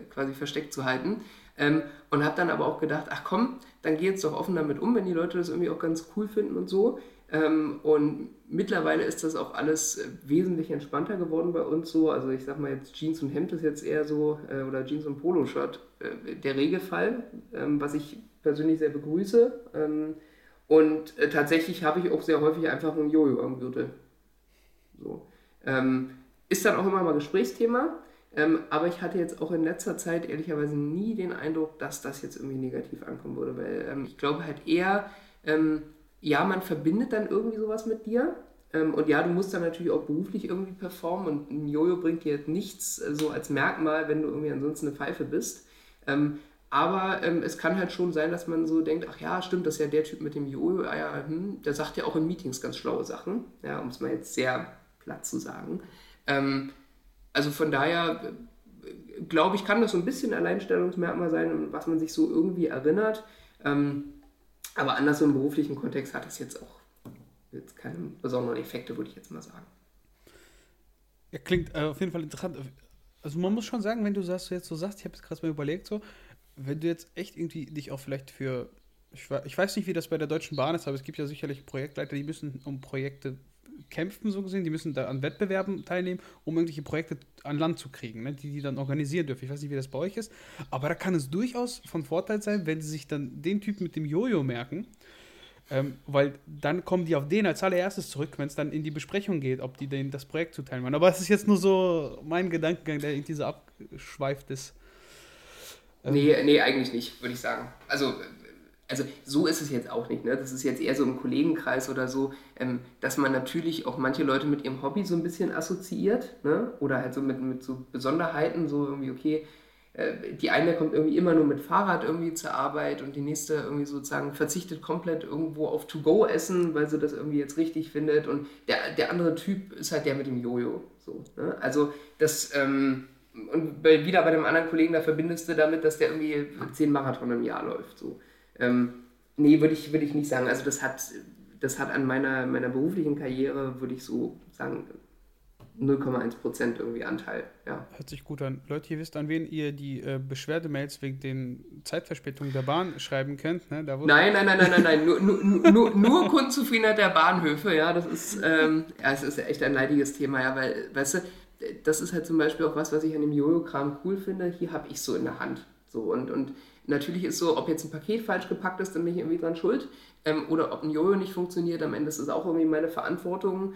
quasi versteckt zu halten. Und habe dann aber auch gedacht, ach komm, dann geh jetzt doch offen damit um, wenn die Leute das irgendwie auch ganz cool finden und so. Und mittlerweile ist das auch alles wesentlich entspannter geworden bei uns so. Also ich sag mal jetzt Jeans und Hemd ist jetzt eher so, oder Jeans und Poloshirt der Regelfall, was ich persönlich sehr begrüße. Und tatsächlich habe ich auch sehr häufig einfach ein Jojo am Gürtel. So. Ist dann auch immer mal Gesprächsthema, aber ich hatte jetzt auch in letzter Zeit ehrlicherweise nie den Eindruck, dass das jetzt irgendwie negativ ankommen würde, weil ich glaube halt eher, ja, man verbindet dann irgendwie sowas mit dir und ja, du musst dann natürlich auch beruflich irgendwie performen und ein Jojo bringt dir jetzt nichts so als Merkmal, wenn du irgendwie ansonsten eine Pfeife bist, aber es kann halt schon sein, dass man so denkt, ach ja, stimmt, das ist ja der Typ mit dem Jojo, der sagt ja auch in Meetings ganz schlaue Sachen, ja, um es mal jetzt sehr platt zu sagen. Also von daher, glaube ich, kann das so ein bisschen Alleinstellungsmerkmal sein, was man sich so irgendwie erinnert. Aber anders im beruflichen Kontext hat es jetzt auch jetzt keine besonderen Effekte, würde ich jetzt mal sagen. Ja, klingt auf jeden Fall interessant. Also man muss schon sagen, wenn du sagst, ich habe jetzt gerade mal überlegt, so, wenn du jetzt echt irgendwie dich auch vielleicht für, ich weiß nicht, wie das bei der Deutschen Bahn ist, aber es gibt ja sicherlich Projektleiter, die müssen um Projekte kämpfen, so gesehen, die müssen da an Wettbewerben teilnehmen, um irgendwelche Projekte an Land zu kriegen, ne, die dann organisieren dürfen. Ich weiß nicht, wie das bei euch ist, aber da kann es durchaus von Vorteil sein, wenn sie sich dann den Typen mit dem Jojo merken, weil dann kommen die auf den als allererstes zurück, wenn es dann in die Besprechung geht, ob die denen das Projekt zuteilen wollen. Aber es ist jetzt nur so mein Gedankengang, der irgendwie so abgeschweift ist. Nee, eigentlich nicht, würde ich sagen. Also so ist es jetzt auch nicht, ne? Das ist jetzt eher so im Kollegenkreis oder so, dass man natürlich auch manche Leute mit ihrem Hobby so ein bisschen assoziiert, ne? Oder halt so mit so Besonderheiten, so irgendwie, okay, die eine kommt irgendwie immer nur mit Fahrrad irgendwie zur Arbeit und die nächste irgendwie sozusagen verzichtet komplett irgendwo auf To-Go-Essen, weil sie das irgendwie jetzt richtig findet, und der andere Typ ist halt der mit dem Jojo, so, ne? Also das, und wieder bei dem anderen Kollegen, da verbindest du damit, dass der irgendwie 10 Marathon im Jahr läuft, so. Nee, würde ich nicht sagen. Also das hat an meiner beruflichen Karriere, würde ich so sagen, 0,1% irgendwie Anteil. Ja. Hört sich gut an. Leute, ihr wisst, an wen ihr die Beschwerdemails wegen den Zeitverspätungen der Bahn schreiben könnt. Ne? Nein. Nur Kundenzufriedenheit der Bahnhöfe. Ja, das ist, es ist echt ein leidiges Thema. Ja, weil, weißt du, das ist halt zum Beispiel auch was ich an dem Jojo-Kram cool finde. Hier habe ich so in der Hand. So, und natürlich ist so, ob jetzt ein Paket falsch gepackt ist, dann bin ich irgendwie dran schuld, oder ob ein Jojo nicht funktioniert, am Ende ist es auch irgendwie meine Verantwortung,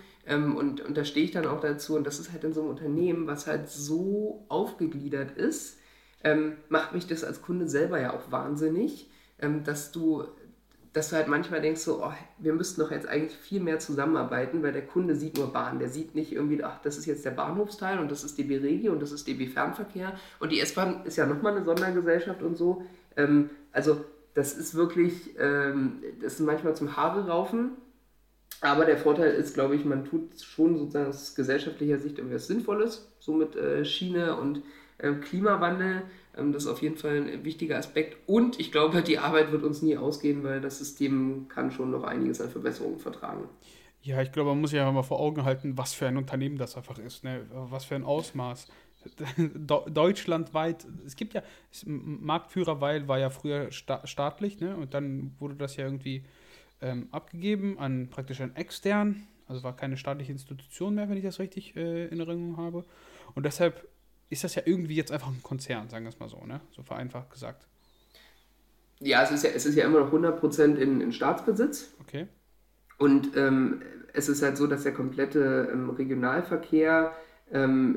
und da stehe ich dann auch dazu, und das ist halt in so einem Unternehmen, was halt so aufgegliedert ist, macht mich das als Kunde selber ja auch wahnsinnig, dass du halt manchmal denkst so, oh, wir müssten doch jetzt eigentlich viel mehr zusammenarbeiten, weil der Kunde sieht nur Bahn, der sieht nicht irgendwie, ach, das ist jetzt der Bahnhofsteil und das ist DB Regio und das ist DB Fernverkehr und die S-Bahn ist ja nochmal eine Sondergesellschaft und so. Also das ist wirklich, das ist manchmal zum Haare raufen, aber der Vorteil ist, glaube ich, man tut schon sozusagen aus gesellschaftlicher Sicht irgendwas Sinnvolles, so mit Schiene und Klimawandel. Das ist auf jeden Fall ein wichtiger Aspekt, und ich glaube, die Arbeit wird uns nie ausgehen, weil das System kann schon noch einiges an Verbesserungen vertragen. Ja, ich glaube, man muss ja mal vor Augen halten, was für ein Unternehmen das einfach ist, ne? Was für ein Ausmaß. Deutschlandweit, es gibt ja, Marktführer war ja früher staatlich, ne? Und dann wurde das ja irgendwie abgegeben an praktisch einen externen, also war keine staatliche Institution mehr, wenn ich das richtig in Erinnerung habe, und deshalb ist das ja irgendwie jetzt einfach ein Konzern, sagen wir es mal so, ne? So vereinfacht gesagt. Ja, es ist ja immer noch 100% in Staatsbesitz. Okay. Und es ist halt so, dass der komplette Regionalverkehr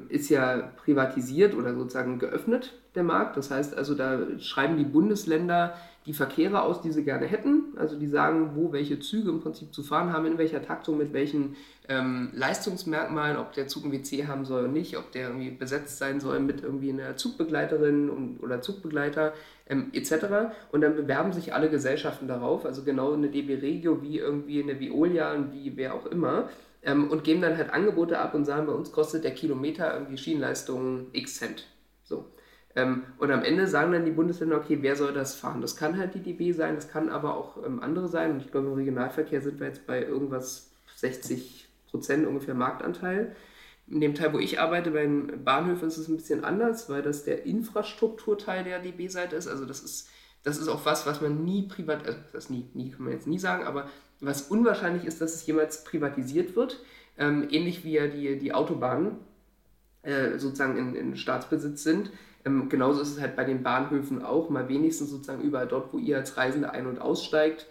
ist ja privatisiert oder sozusagen geöffnet, der Markt. Das heißt also, da schreiben die Bundesländer die Verkehre aus, die sie gerne hätten. Also die sagen, wo welche Züge im Prinzip zu fahren haben, in welcher Taktung, mit welchen Leistungsmerkmalen, ob der Zug ein WC haben soll oder nicht, ob der irgendwie besetzt sein soll mit irgendwie einer Zugbegleiterin oder Zugbegleiter etc. Und dann bewerben sich alle Gesellschaften darauf, also genau eine DB Regio wie irgendwie eine Veolia und wie wer auch immer. Und geben dann halt Angebote ab und sagen, bei uns kostet der Kilometer irgendwie Schienenleistung x Cent. So. Und am Ende sagen dann die Bundesländer, okay, wer soll das fahren? Das kann halt die DB sein, das kann aber auch andere sein. Und ich glaube, im Regionalverkehr sind wir jetzt bei irgendwas 60% ungefähr Marktanteil. In dem Teil, wo ich arbeite, beim Bahnhof, ist es ein bisschen anders, weil das der Infrastrukturteil der DB-Seite ist. Also das ist auch was man nie privat, also das nie kann man jetzt nie sagen, aber was unwahrscheinlich ist, dass es jemals privatisiert wird, ähnlich wie ja die Autobahnen sozusagen in Staatsbesitz sind. Genauso ist es halt bei den Bahnhöfen auch, mal wenigstens sozusagen überall dort, wo ihr als Reisende ein- und aussteigt.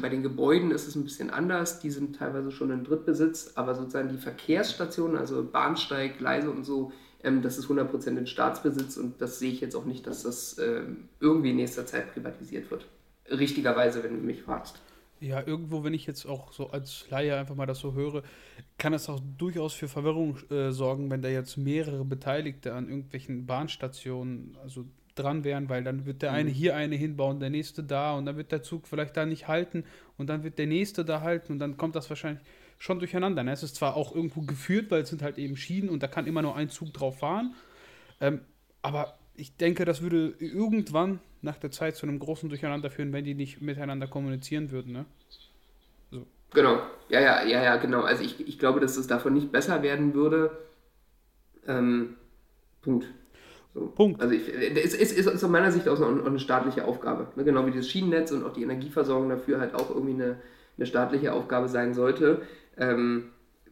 Bei den Gebäuden ist es ein bisschen anders, die sind teilweise schon in Drittbesitz, aber sozusagen die Verkehrsstationen, also Bahnsteig, Gleise und so, das ist 100% in Staatsbesitz, und das sehe ich jetzt auch nicht, dass das irgendwie in nächster Zeit privatisiert wird. Richtigerweise, wenn du mich fragst. Ja, irgendwo, wenn ich jetzt auch so als Laie einfach mal das so höre, kann das auch durchaus für Verwirrung sorgen, wenn da jetzt mehrere Beteiligte an irgendwelchen Bahnstationen also dran wären, weil dann wird der eine hier eine hinbauen, der nächste da, und dann wird der Zug vielleicht da nicht halten und dann wird der nächste da halten, und dann kommt das wahrscheinlich schon durcheinander. Ne? Es ist zwar auch irgendwo geführt, weil es sind halt eben Schienen und da kann immer nur ein Zug drauf fahren. Aber ich denke, das würde irgendwann nach der Zeit zu einem großen Durcheinander führen, wenn die nicht miteinander kommunizieren würden. Ne? So. Genau, ja, genau. Also ich glaube, dass es davon nicht besser werden würde. Punkt. Also es ist aus meiner Sicht auch eine staatliche Aufgabe. Ne? Genau wie das Schienennetz und auch die Energieversorgung dafür halt auch irgendwie eine staatliche Aufgabe sein sollte.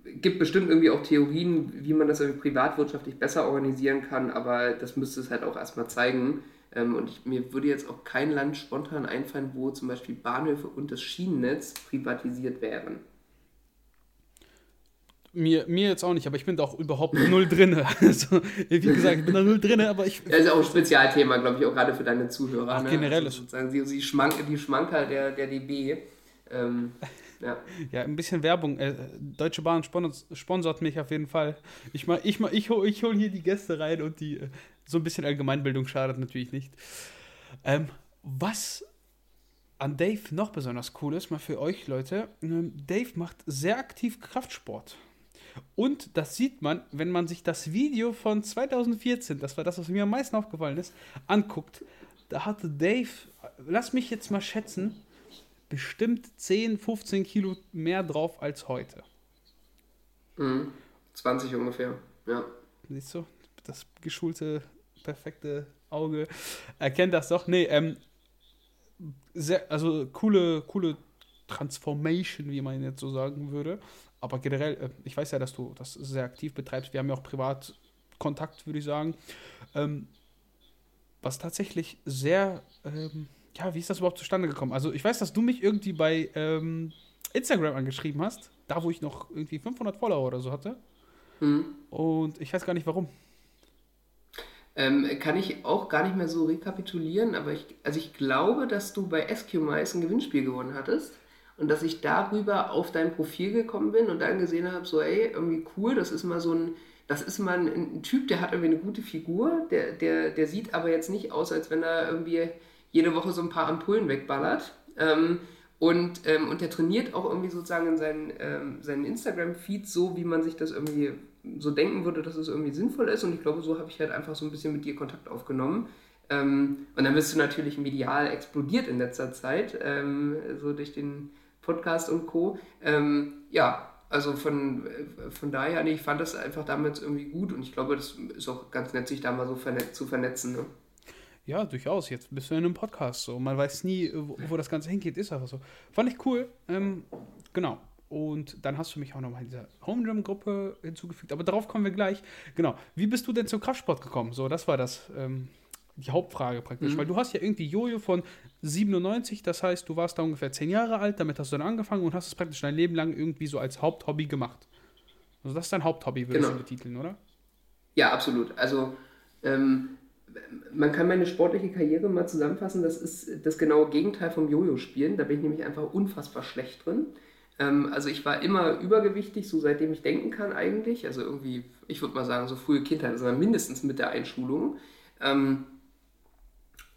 Gibt bestimmt irgendwie auch Theorien, wie man das irgendwie privatwirtschaftlich besser organisieren kann, aber das müsste es halt auch erstmal zeigen. Und mir würde jetzt auch kein Land spontan einfallen, wo zum Beispiel Bahnhöfe und das Schienennetz privatisiert wären. Mir jetzt auch nicht, aber ich bin da auch überhaupt null drin. Also, wie gesagt, ich bin da null drin, aber ich... Das ist auch ein Spezialthema, glaube ich, auch gerade für deine Zuhörer. Ach, ne? Generell. Also sozusagen die Schmanker der DB. Ja, ein bisschen Werbung. Deutsche Bahn sponsert mich auf jeden Fall. Ich hole hier die Gäste rein und die... So ein bisschen Allgemeinbildung schadet natürlich nicht. Was an Dave noch besonders cool ist, mal für euch Leute, Dave macht sehr aktiv Kraftsport. Und das sieht man, wenn man sich das Video von 2014, das war das, was mir am meisten aufgefallen ist, anguckt. Da hatte Dave, lass mich jetzt mal schätzen, bestimmt 10, 15 Kilo mehr drauf als heute. 20 ungefähr, ja. Siehst du? Das geschulte, perfekte Auge erkennt das doch. Nee, coole Transformation, wie man jetzt so sagen würde. Aber generell, ich weiß ja, dass du das sehr aktiv betreibst. Wir haben ja auch privat Kontakt, würde ich sagen. Was tatsächlich sehr, wie ist das überhaupt zustande gekommen? Also ich weiß, dass du mich irgendwie bei Instagram angeschrieben hast, da wo ich noch irgendwie 500 Follower oder so hatte. Und ich weiß gar nicht, warum. Kann ich auch gar nicht mehr so rekapitulieren, aber ich glaube, dass du bei SQMIZE ein Gewinnspiel gewonnen hattest und dass ich darüber auf dein Profil gekommen bin und dann gesehen habe, so ey, irgendwie cool, das ist mal ein Typ, der hat irgendwie eine gute Figur, der sieht aber jetzt nicht aus, als wenn er irgendwie jede Woche so ein paar Ampullen wegballert. Und der trainiert auch irgendwie sozusagen in seinen Instagram-Feed so, wie man sich das irgendwie so denken würde, dass es irgendwie sinnvoll ist. Und ich glaube, so habe ich halt einfach so ein bisschen mit dir Kontakt aufgenommen. Und dann bist du natürlich medial explodiert in letzter Zeit, so durch den Podcast und Co. Also von daher, ich fand das einfach damals irgendwie gut. Und ich glaube, das ist auch ganz nett, sich da mal so zu vernetzen, ne? Ja, durchaus. Jetzt bist du in einem Podcast. So. Man weiß nie, wo das Ganze hingeht. Ist einfach so. Fand ich cool. Genau. Und dann hast du mich auch nochmal in dieser Home Gym-Gruppe hinzugefügt. Aber darauf kommen wir gleich. Genau. Wie bist du denn zum Kraftsport gekommen? So, das war das die Hauptfrage praktisch. Weil du hast ja irgendwie Jojo von 97. Das heißt, du warst da ungefähr 10 Jahre alt. Damit hast du dann angefangen und hast es praktisch dein Leben lang irgendwie so als Haupthobby gemacht. Also das ist dein Haupthobby, würde ich so betiteln, oder? Ja, absolut. Also, man kann meine sportliche Karriere mal zusammenfassen, das ist das genaue Gegenteil vom Jojo-Spielen, da bin ich nämlich einfach unfassbar schlecht drin. Also ich war immer übergewichtig, so seitdem ich denken kann eigentlich, also irgendwie, ich würde mal sagen, so frühe Kindheit, also mindestens mit der Einschulung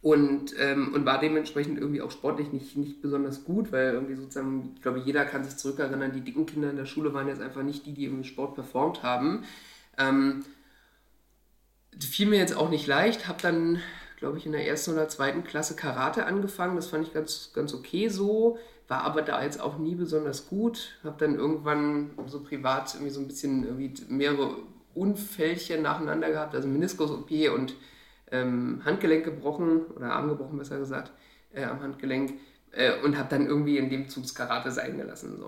und war dementsprechend irgendwie auch sportlich nicht besonders gut, weil irgendwie sozusagen, ich glaube, jeder kann sich zurückerinnern, die dicken Kinder in der Schule waren jetzt einfach nicht die, die im Sport performt haben. Fiel mir jetzt auch nicht leicht, habe dann, glaube ich, in der 1. oder 2. Klasse Karate angefangen, das fand ich ganz okay so, war aber da jetzt auch nie besonders gut, habe dann irgendwann so privat irgendwie so ein bisschen irgendwie mehrere Unfällchen nacheinander gehabt, also Meniskus-OP und Handgelenk gebrochen, oder Arm gebrochen besser gesagt, am Handgelenk und habe dann irgendwie in dem Zug Karate sein gelassen. So.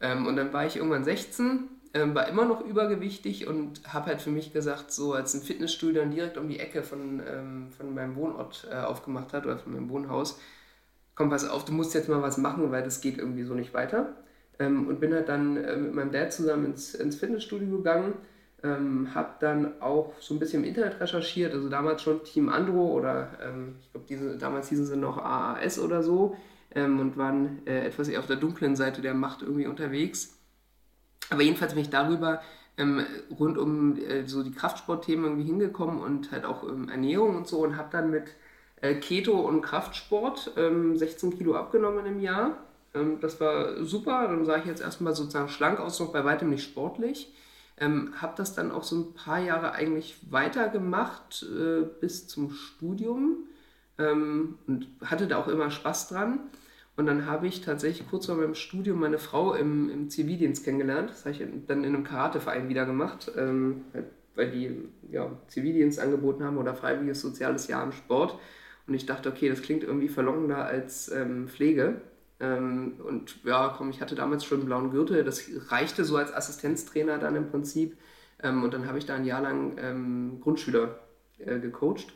Und dann war ich irgendwann 16, war immer noch übergewichtig und habe halt für mich gesagt, so als ein Fitnessstudio dann direkt um die Ecke von meinem Wohnort aufgemacht hat oder von meinem Wohnhaus, komm, pass auf, du musst jetzt mal was machen, weil das geht irgendwie so nicht weiter. Und bin halt dann mit meinem Dad zusammen ins Fitnessstudio gegangen, habe dann auch so ein bisschen im Internet recherchiert, also damals schon Team Andro oder ich glaube, damals hießen sie noch AAS oder so und waren etwas eher auf der dunklen Seite der Macht irgendwie unterwegs. Aber jedenfalls bin ich darüber rund um so die Kraftsportthemen irgendwie hingekommen und halt auch Ernährung und so und habe dann mit Keto und Kraftsport 16 Kilo abgenommen in einem Jahr Das war super. Dann sah ich jetzt erstmal sozusagen schlank aus, noch bei weitem nicht sportlich. Habe das dann auch so ein paar Jahre eigentlich weitergemacht bis zum Studium und hatte da auch immer Spaß dran. Und dann habe ich tatsächlich kurz vor meinem Studium meine Frau im Zivildienst kennengelernt. Das habe ich dann in einem Karateverein wieder gemacht, weil die Zivildienst angeboten haben oder freiwilliges soziales Jahr im Sport. Und ich dachte, okay, das klingt irgendwie verlockender als Pflege. Und ja, komm, ich hatte damals schon einen blauen Gürtel. Das reichte so als Assistenztrainer dann im Prinzip. Und dann habe ich da ein Jahr lang Grundschüler gecoacht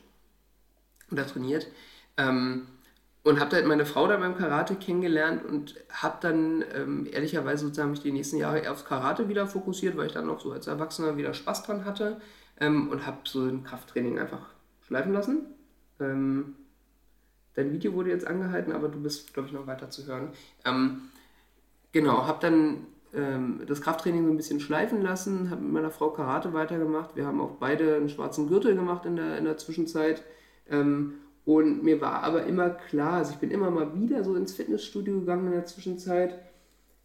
oder trainiert. Und habe dann meine Frau da beim Karate kennengelernt und habe dann ehrlicherweise sozusagen mich die nächsten Jahre eher aufs Karate wieder fokussiert, weil ich dann auch so als Erwachsener wieder Spaß dran hatte und habe so ein Krafttraining einfach schleifen lassen. Dein Video wurde jetzt angehalten, aber du bist, glaube ich, noch weiter zu hören. Genau, habe dann das Krafttraining so ein bisschen schleifen lassen, habe mit meiner Frau Karate weitergemacht. Wir haben auch beide einen schwarzen Gürtel gemacht in der Zwischenzeit. Und mir war aber immer klar, also ich bin immer mal wieder so ins Fitnessstudio gegangen in der Zwischenzeit.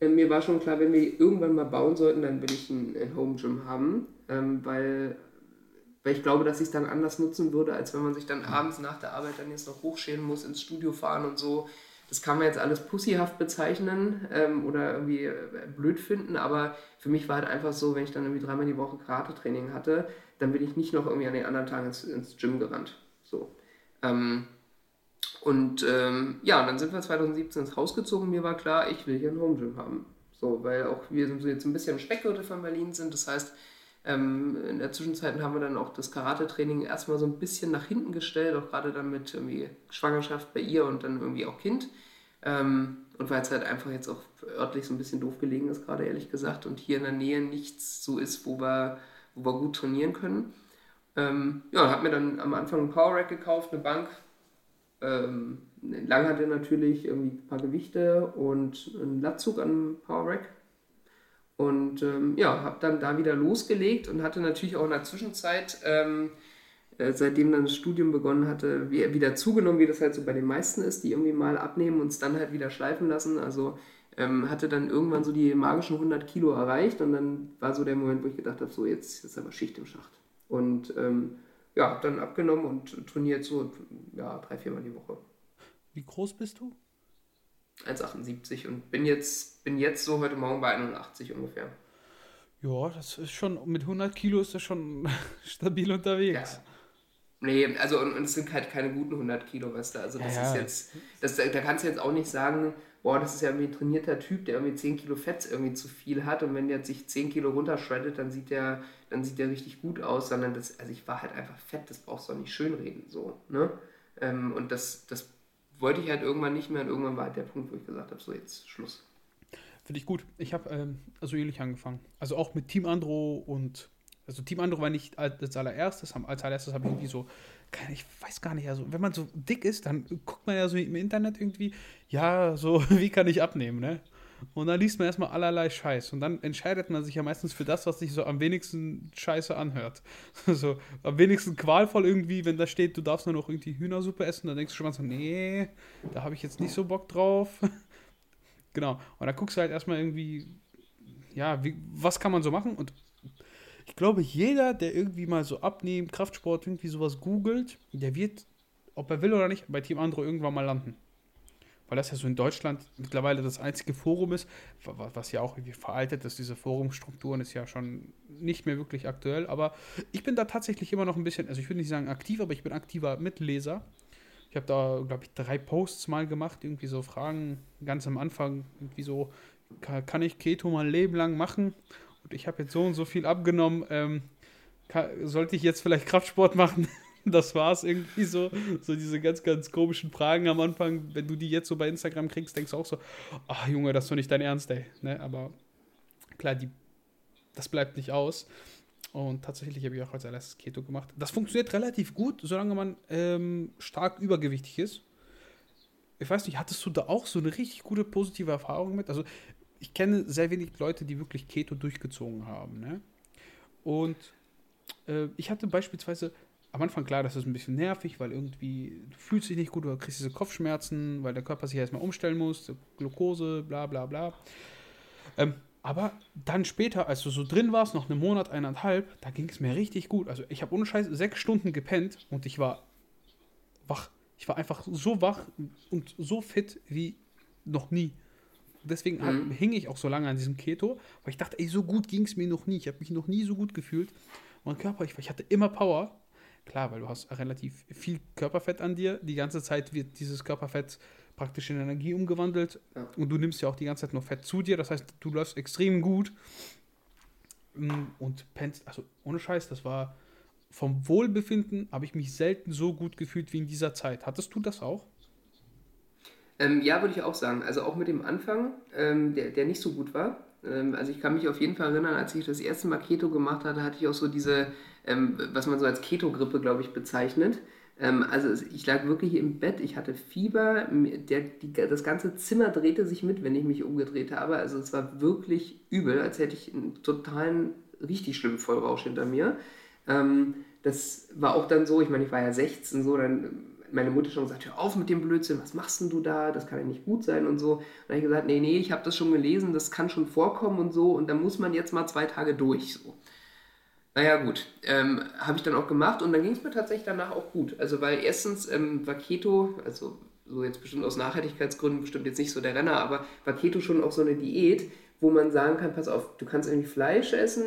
Mir war schon klar, wenn wir irgendwann mal bauen sollten, dann will ich ein Home Gym haben, weil ich glaube, dass ich es dann anders nutzen würde, als wenn man sich dann abends nach der Arbeit dann jetzt noch hochschälen muss, ins Studio fahren und so. Das kann man jetzt alles pussyhaft bezeichnen oder irgendwie blöd finden, aber für mich war halt einfach so, wenn ich dann irgendwie dreimal die Woche Karate-Training hatte, dann bin ich nicht noch irgendwie an den anderen Tagen ins Gym gerannt. So. Und dann sind wir 2017 ins Haus gezogen. Mir war klar, ich will hier ein Home Gym haben. So, weil auch wir jetzt ein bisschen im Speckgürtel von Berlin sind. Das heißt, in der Zwischenzeit haben wir dann auch das Karate-Training erstmal so ein bisschen nach hinten gestellt, auch gerade dann mit irgendwie Schwangerschaft bei ihr und dann irgendwie auch Kind. Und weil es halt einfach jetzt auch örtlich so ein bisschen doof gelegen ist, gerade ehrlich gesagt, und hier in der Nähe nichts so ist, wo wir gut trainieren können. Habe mir dann am Anfang ein Power Rack gekauft, eine Bank, Langhantel natürlich, irgendwie ein paar Gewichte und einen Latzug an dem Power Rack. Und habe dann da wieder losgelegt und hatte natürlich auch in der Zwischenzeit, seitdem dann das Studium begonnen hatte, wieder zugenommen, wie das halt so bei den meisten ist, die irgendwie mal abnehmen und es dann halt wieder schleifen lassen. Also hatte dann irgendwann so die magischen 100 Kilo erreicht und dann war so der Moment, wo ich gedacht habe, so jetzt ist aber Schicht im Schacht. Und habe dann abgenommen und trainiert so 3-4 Mal die Woche. Wie groß bist du? 1,78 und bin jetzt so heute Morgen bei 81 ungefähr. Ja, das ist schon, mit 100 Kilo ist das schon stabil unterwegs. Ja. Nee, also und es sind halt keine guten 100 Kilo, weißt du, also das ist jetzt, da kannst du jetzt auch nicht sagen, boah, das ist ja irgendwie ein trainierter Typ, der irgendwie 10 Kilo Fett irgendwie zu viel hat und wenn der sich 10 Kilo runterschreddet, dann sieht der richtig gut aus, sondern das, also ich war halt einfach fett, das brauchst du auch nicht schönreden, so, ne, und das wollte ich halt irgendwann nicht mehr und irgendwann war halt der Punkt, wo ich gesagt habe, so jetzt Schluss. Finde ich gut. Ich habe ähnlich angefangen. Also auch mit Team Andro und also Team Andro war nicht als allererstes. Als allererstes habe ich irgendwie so, ich weiß gar nicht, also wenn man so dick ist, dann guckt man ja so im Internet irgendwie, ja, so wie kann ich abnehmen, ne? Und dann liest man erstmal allerlei Scheiß. Und dann entscheidet man sich ja meistens für das, was sich so am wenigsten scheiße anhört. So am wenigsten qualvoll irgendwie, wenn da steht, du darfst nur noch irgendwie Hühnersuppe essen, dann denkst du schon mal so, nee, da habe ich jetzt nicht so Bock drauf. Genau. Und dann guckst du halt erstmal irgendwie, was kann man so machen? Und ich glaube, jeder, der irgendwie mal so abnehmen, Kraftsport, irgendwie sowas googelt, der wird, ob er will oder nicht, bei Team Andro irgendwann mal landen. Weil das ja so in Deutschland mittlerweile das einzige Forum ist, was ja auch irgendwie veraltet ist, diese Forumstrukturen ist ja schon nicht mehr wirklich aktuell, aber ich bin da tatsächlich immer noch ein bisschen, also ich würde nicht sagen aktiv, aber ich bin aktiver Mitleser. Ich habe da, glaube ich, 3 Posts mal gemacht, irgendwie so Fragen ganz am Anfang, irgendwie so, kann ich Keto mein Leben lang machen? Und ich habe jetzt so und so viel abgenommen, sollte ich jetzt vielleicht Kraftsport machen? Das war's irgendwie so diese ganz, ganz komischen Fragen am Anfang. Wenn du die jetzt so bei Instagram kriegst, denkst du auch so, ach Junge, das ist doch nicht dein Ernst, ey. Ne? Aber klar, das bleibt nicht aus. Und tatsächlich habe ich auch als allererstes Keto gemacht. Das funktioniert relativ gut, solange man stark übergewichtig ist. Ich weiß nicht, hattest du da auch so eine richtig gute positive Erfahrung mit? Also ich kenne sehr wenig Leute, die wirklich Keto durchgezogen haben. Ne? Und ich hatte beispielsweise am Anfang klar, das ist ein bisschen nervig, weil irgendwie du fühlst dich nicht gut, du kriegst diese Kopfschmerzen, weil der Körper sich erstmal umstellen muss, Glukose, bla bla bla. Aber dann später, als du so drin warst, noch einen Monat, eineinhalb, da ging es mir richtig gut. Also ich habe ohne Scheiß 6 Stunden gepennt und ich war wach. Ich war einfach so wach und so fit wie noch nie. Deswegen hing ich auch so lange an diesem Keto, weil ich dachte, ey, so gut ging es mir noch nie. Ich habe mich noch nie so gut gefühlt. Mein Körper, ich hatte immer Power. Klar, weil du hast relativ viel Körperfett an dir. Die ganze Zeit wird dieses Körperfett praktisch in Energie umgewandelt. Ja. Und du nimmst ja auch die ganze Zeit noch Fett zu dir. Das heißt, du läufst extrem gut und pennst. Also ohne Scheiß, das war... Vom Wohlbefinden habe ich mich selten so gut gefühlt wie in dieser Zeit. Hattest du das auch? Ja, würde ich auch sagen. Also auch mit dem Anfang, der nicht so gut war. Also ich kann mich auf jeden Fall erinnern, als ich das erste Mal Keto gemacht hatte, hatte ich auch so diese, was man so als Keto-Grippe, glaube ich, bezeichnet. Also ich lag wirklich im Bett, ich hatte Fieber, das ganze Zimmer drehte sich mit, wenn ich mich umgedreht habe. Also es war wirklich übel, als hätte ich einen totalen, richtig schlimmen Vollrausch hinter mir. Das war auch dann so, ich meine, ich war ja 16, so, dann meine Mutter schon gesagt, hör auf mit dem Blödsinn, was machst denn du da, das kann ja nicht gut sein und so. Und dann habe ich gesagt, nee, ich habe das schon gelesen, das kann schon vorkommen und so und da muss man jetzt mal 2 Tage durch, so. Naja, gut, habe ich dann auch gemacht und dann ging es mir tatsächlich danach auch gut. Also, weil erstens war Keto, also so jetzt bestimmt aus Nachhaltigkeitsgründen, bestimmt jetzt nicht so der Renner, aber war Keto schon auch so eine Diät, wo man sagen kann, pass auf, du kannst irgendwie Fleisch essen,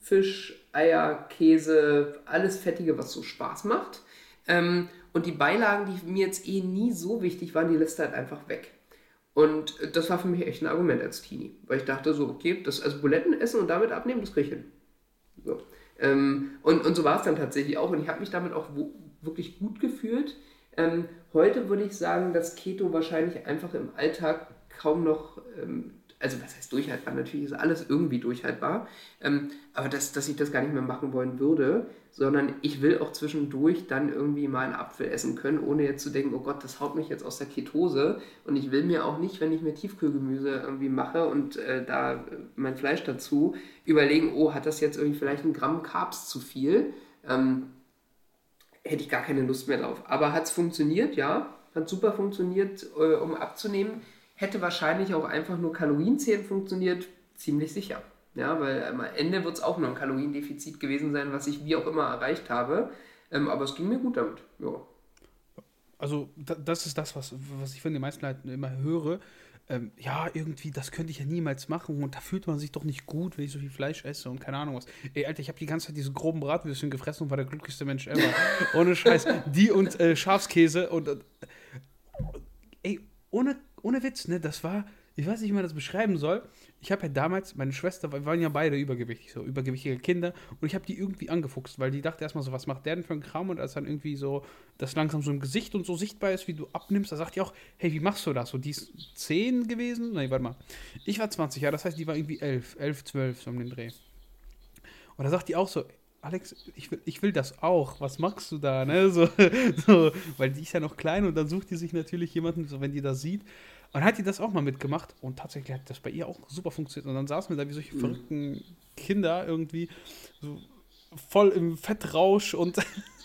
Fisch, Eier, Käse, alles Fettige, was so Spaß macht. Und die Beilagen, die mir jetzt eh nie so wichtig waren, die lässt halt einfach weg. Und das war für mich echt ein Argument als Teenie, weil ich dachte so, okay, das also Buletten essen und damit abnehmen, das kriege ich hin. So. Und so war es dann tatsächlich auch und ich habe mich damit auch wirklich gut gefühlt. Heute würde ich sagen, dass Keto wahrscheinlich einfach im Alltag kaum noch... Also was heißt durchhaltbar? Natürlich ist alles irgendwie durchhaltbar, aber dass ich das gar nicht mehr machen wollen würde, sondern ich will auch zwischendurch dann irgendwie mal einen Apfel essen können, ohne jetzt zu denken, oh Gott, das haut mich jetzt aus der Ketose und ich will mir auch nicht, wenn ich mir Tiefkühlgemüse irgendwie mache und da mein Fleisch dazu, überlegen, oh, hat das jetzt irgendwie vielleicht 1 Gramm Carbs zu viel? Hätte ich gar keine Lust mehr drauf. Aber hat es funktioniert? Ja, hat super funktioniert, um abzunehmen. Hätte wahrscheinlich auch einfach nur Kalorienzählen funktioniert, ziemlich sicher. Ja, weil am Ende wird es auch nur ein Kaloriendefizit gewesen sein, was ich wie auch immer erreicht habe. Aber es ging mir gut damit. Ja. Also das ist das, was ich von den meisten Leuten immer höre. Ja, irgendwie, das könnte ich ja niemals machen und da fühlt man sich doch nicht gut, wenn ich so viel Fleisch esse und keine Ahnung was. Ey, Alter, ich habe die ganze Zeit diese groben Bratwürstchen gefressen und war der glücklichste Mensch ever. Ohne Scheiß. Die und Schafskäse und... ey, ohne Witz, ne, das war, ich weiß nicht, wie man das beschreiben soll. Ich habe ja damals, meine Schwester, wir waren ja beide übergewichtig, so übergewichtige Kinder und ich habe die irgendwie angefuchst, weil die dachte erstmal so, was macht der denn für ein Kram und als dann irgendwie so, das langsam so im Gesicht und so sichtbar ist, wie du abnimmst, da sagt die auch, hey, wie machst du das? Und die ist 10 gewesen, nein, warte mal, ich war 20, ja, das heißt, die war irgendwie 11, 12, so um den Dreh. Und da sagt die auch so, Alex, ich will das auch, was machst du da, ne, so, weil die ist ja noch klein und dann sucht die sich natürlich jemanden, so wenn die das sieht. Und hat die das auch mal mitgemacht und tatsächlich hat das bei ihr auch super funktioniert. Und dann saßen wir da wie solche verrückten Kinder irgendwie so voll im Fettrausch und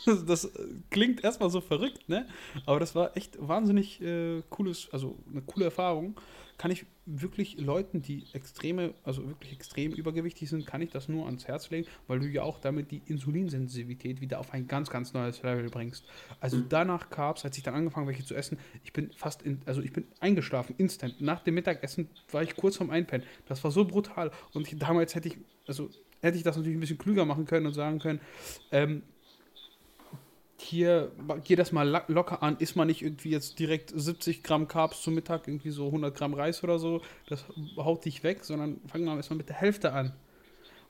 das klingt erstmal so verrückt, ne? Aber das war echt wahnsinnig eine coole Erfahrung. Kann ich wirklich Leuten, die wirklich extrem übergewichtig sind, kann ich das nur ans Herz legen, weil du ja auch damit die Insulinsensitivität wieder auf ein ganz, ganz neues Level bringst. Also danach Carbs, als ich dann angefangen welche zu essen, ich bin eingeschlafen, instant. Nach dem Mittagessen war ich kurz vorm Einpennen. Das war so brutal. Und damals hätte ich das natürlich ein bisschen klüger machen können und sagen können, hier, geh das mal locker an, isst man nicht irgendwie jetzt direkt 70 Gramm Carbs zum Mittag, irgendwie so 100 Gramm Reis oder so, das haut dich weg, sondern fangen wir erstmal mit der Hälfte an.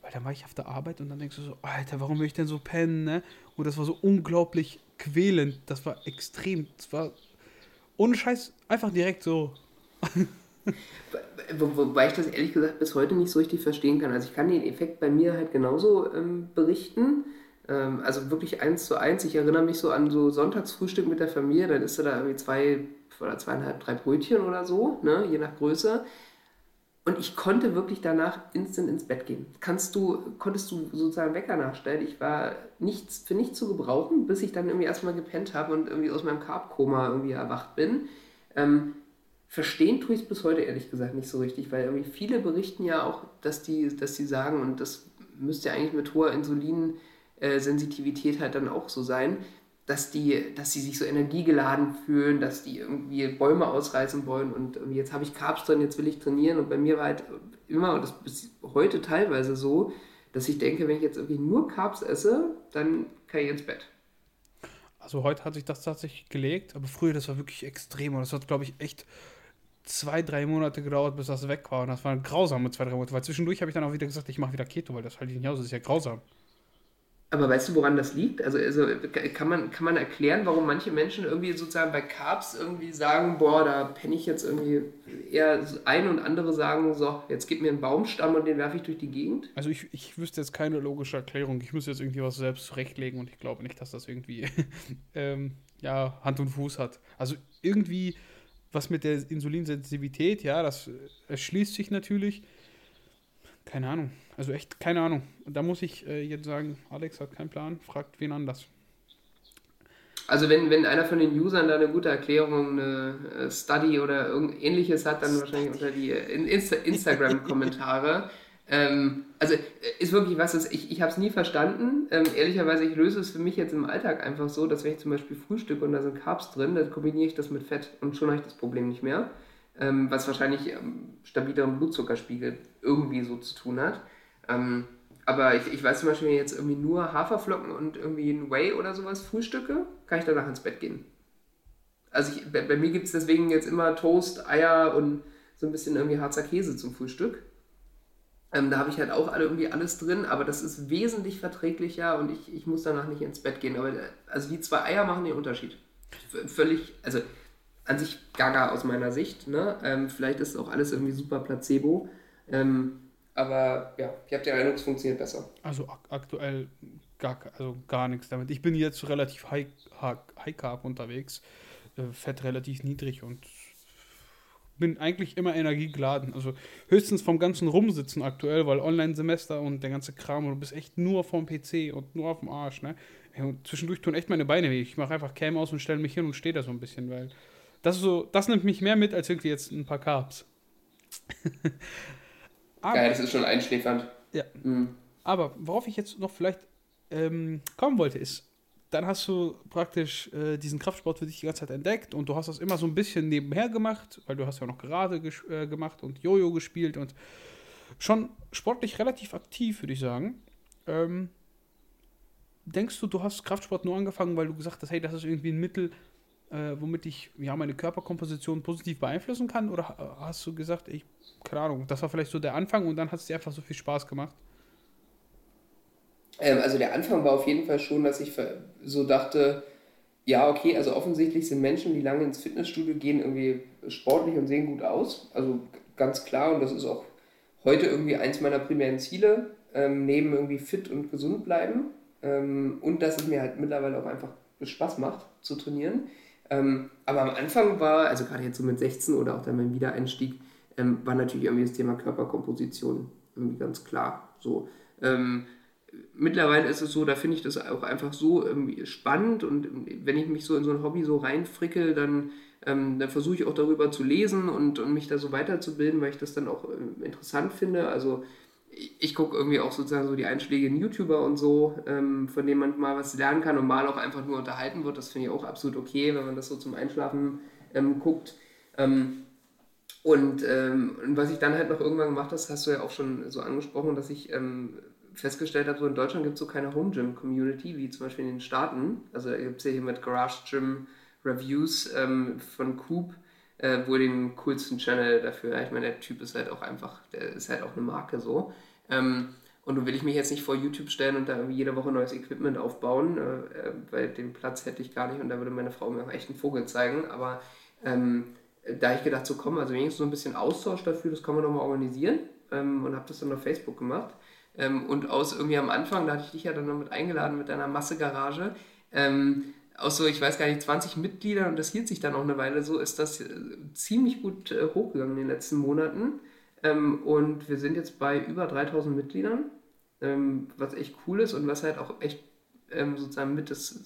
Weil dann war ich auf der Arbeit und dann denkst du so, Alter, warum will ich denn so pennen, ne? Und das war so unglaublich quälend, das war extrem, das war ohne Scheiß einfach direkt so... Wobei ich das ehrlich gesagt bis heute nicht so richtig verstehen kann. Also ich kann den Effekt bei mir halt genauso berichten. Also wirklich 1:1. Ich erinnere mich so an so Sonntagsfrühstück mit der Familie. Dann isst du da irgendwie 2 oder 2,5, 3 Brötchen oder so, ne? Je nach Größe. Und ich konnte wirklich danach instant ins Bett gehen. Konntest du sozusagen Wecker nachstellen. Ich war für nichts zu gebrauchen, bis ich dann irgendwie erstmal gepennt habe und irgendwie aus meinem Carb-Koma irgendwie erwacht bin. Verstehen tue ich es bis heute ehrlich gesagt nicht so richtig, weil irgendwie viele berichten ja auch, dass die sagen, und das müsste ja eigentlich mit hoher Insulinsensitivität halt dann auch so sein, dass sie sich so energiegeladen fühlen, dass die irgendwie Bäume ausreißen wollen und jetzt habe ich Carbs drin, jetzt will ich trainieren. Und bei mir war halt immer, und das ist heute teilweise so, dass ich denke, wenn ich jetzt irgendwie nur Carbs esse, dann kann ich ins Bett. Also heute hat sich das tatsächlich gelegt, aber früher, das war wirklich extrem. Und das hat, glaube ich, echt 2-3 Monate gedauert, bis das weg war. Und das waren grausame 2-3 Monate, weil zwischendurch habe ich dann auch wieder gesagt, ich mache wieder Keto, weil das halte ich nicht aus, das ist ja grausam. Aber weißt du, woran das liegt? Also kann man erklären, warum manche Menschen irgendwie sozusagen bei Carbs irgendwie sagen, boah, da penne ich jetzt irgendwie eher ein, und andere sagen, so, jetzt gib mir einen Baumstamm und den werfe ich durch die Gegend? Also ich wüsste jetzt keine logische Erklärung. Ich müsste jetzt irgendwie was selbst zurechtlegen und ich glaube nicht, dass das irgendwie Hand und Fuß hat. Also irgendwie was mit der Insulinsensitivität, ja, das erschließt sich natürlich. Keine Ahnung. Also echt keine Ahnung. Und da muss ich jetzt sagen, Alex hat keinen Plan, fragt wen anders. Also wenn einer von den Usern da eine gute Erklärung, eine Study oder irgend ähnliches hat, dann wahrscheinlich unter die Instagram-Kommentare. Also ist wirklich was, ich habe es nie verstanden. Ehrlicherweise, ich löse es für mich jetzt im Alltag einfach so, dass wenn ich zum Beispiel frühstücke und da sind Carbs drin, dann kombiniere ich das mit Fett und schon habe ich das Problem nicht mehr. Was wahrscheinlich stabileren Blutzuckerspiegel irgendwie so zu tun hat. Aber ich weiß zum Beispiel, wenn ich jetzt irgendwie nur Haferflocken und irgendwie ein Whey oder sowas frühstücke, kann ich danach ins Bett gehen. Also bei mir gibt es deswegen jetzt immer Toast, Eier und so ein bisschen irgendwie Harzer Käse zum Frühstück. Da habe ich halt auch irgendwie alles drin, aber das ist wesentlich verträglicher und ich muss danach nicht ins Bett gehen. Aber also die 2 Eier machen den Unterschied. Völlig, also an sich gaga aus meiner Sicht, ne? Vielleicht ist auch alles irgendwie super Placebo, aber ja, ich habe die Erinnerung, es funktioniert besser. Also aktuell gar nichts damit. Ich bin jetzt relativ high carb unterwegs, Fett relativ niedrig und bin eigentlich immer energiegeladen. Also höchstens vom ganzen Rumsitzen aktuell, weil Online-Semester und der ganze Kram, und du bist echt nur vom PC und nur auf dem Arsch, ne? Und zwischendurch tun echt meine Beine weh. Ich mache einfach Cam aus und stelle mich hin und stehe da so ein bisschen, weil das ist so, das nimmt mich mehr mit als irgendwie jetzt ein paar Carbs. Geil, das ist schon einschläfernd. Ja. Mhm. Aber worauf ich jetzt noch vielleicht kommen wollte, ist, dann hast du praktisch diesen Kraftsport für dich die ganze Zeit entdeckt und du hast das immer so ein bisschen nebenher gemacht, weil du hast ja noch Gerade gemacht und Jojo gespielt und schon sportlich relativ aktiv, würde ich sagen. Denkst du hast Kraftsport nur angefangen, weil du gesagt hast, hey, das ist irgendwie ein Mittel, womit ich ja meine Körperkomposition positiv beeinflussen kann? Oder hast du gesagt, keine Ahnung, das war vielleicht so der Anfang und dann hat es dir einfach so viel Spaß gemacht? Also der Anfang war auf jeden Fall schon, dass ich so dachte, ja okay, also offensichtlich sind Menschen, die lange ins Fitnessstudio gehen, irgendwie sportlich und sehen gut aus. Also ganz klar, und das ist auch heute irgendwie eins meiner primären Ziele, neben irgendwie fit und gesund bleiben. Und dass es mir halt mittlerweile auch einfach Spaß macht, zu trainieren. Aber am Anfang war, also gerade jetzt so mit 16 oder auch dann beim Wiedereinstieg, war natürlich irgendwie das Thema Körperkomposition irgendwie ganz klar so. Mittlerweile ist es so, da finde ich das auch einfach so irgendwie spannend, und wenn ich mich so in so ein Hobby so reinfrickel, dann versuche ich auch darüber zu lesen und mich da so weiterzubilden, weil ich das dann auch interessant finde. Also ich gucke irgendwie auch sozusagen so die Einschläge in YouTuber und so, von denen man mal was lernen kann und mal auch einfach nur unterhalten wird. Das finde ich auch absolut okay, wenn man das so zum Einschlafen guckt. Und was ich dann halt noch irgendwann gemacht habe, das hast du ja auch schon so angesprochen, dass ich festgestellt habe, so in Deutschland gibt es so keine Home-Gym-Community, wie zum Beispiel in den Staaten. Also da gibt es ja hier mit Garage Gym Reviews von Coop wohl den coolsten Channel dafür. Ich meine, der Typ ist halt auch einfach, der ist halt auch eine Marke so. Und nun will ich mich jetzt nicht vor YouTube stellen und da irgendwie jede Woche neues Equipment aufbauen, weil den Platz hätte ich gar nicht und da würde meine Frau mir auch echt einen Vogel zeigen. Aber da habe ich gedacht, so komm, also wenigstens so ein bisschen Austausch dafür, das kann man doch mal organisieren, und habe das dann auf Facebook gemacht. Und aus irgendwie am Anfang, da hatte ich dich ja dann noch mit eingeladen mit deiner Massegarage, aus so, ich weiß gar nicht, 20 Mitgliedern, und das hielt sich dann auch eine Weile so, ist das ziemlich gut hochgegangen in den letzten Monaten. Und wir sind jetzt bei über 3000 Mitgliedern, was echt cool ist und was halt auch echt sozusagen mit das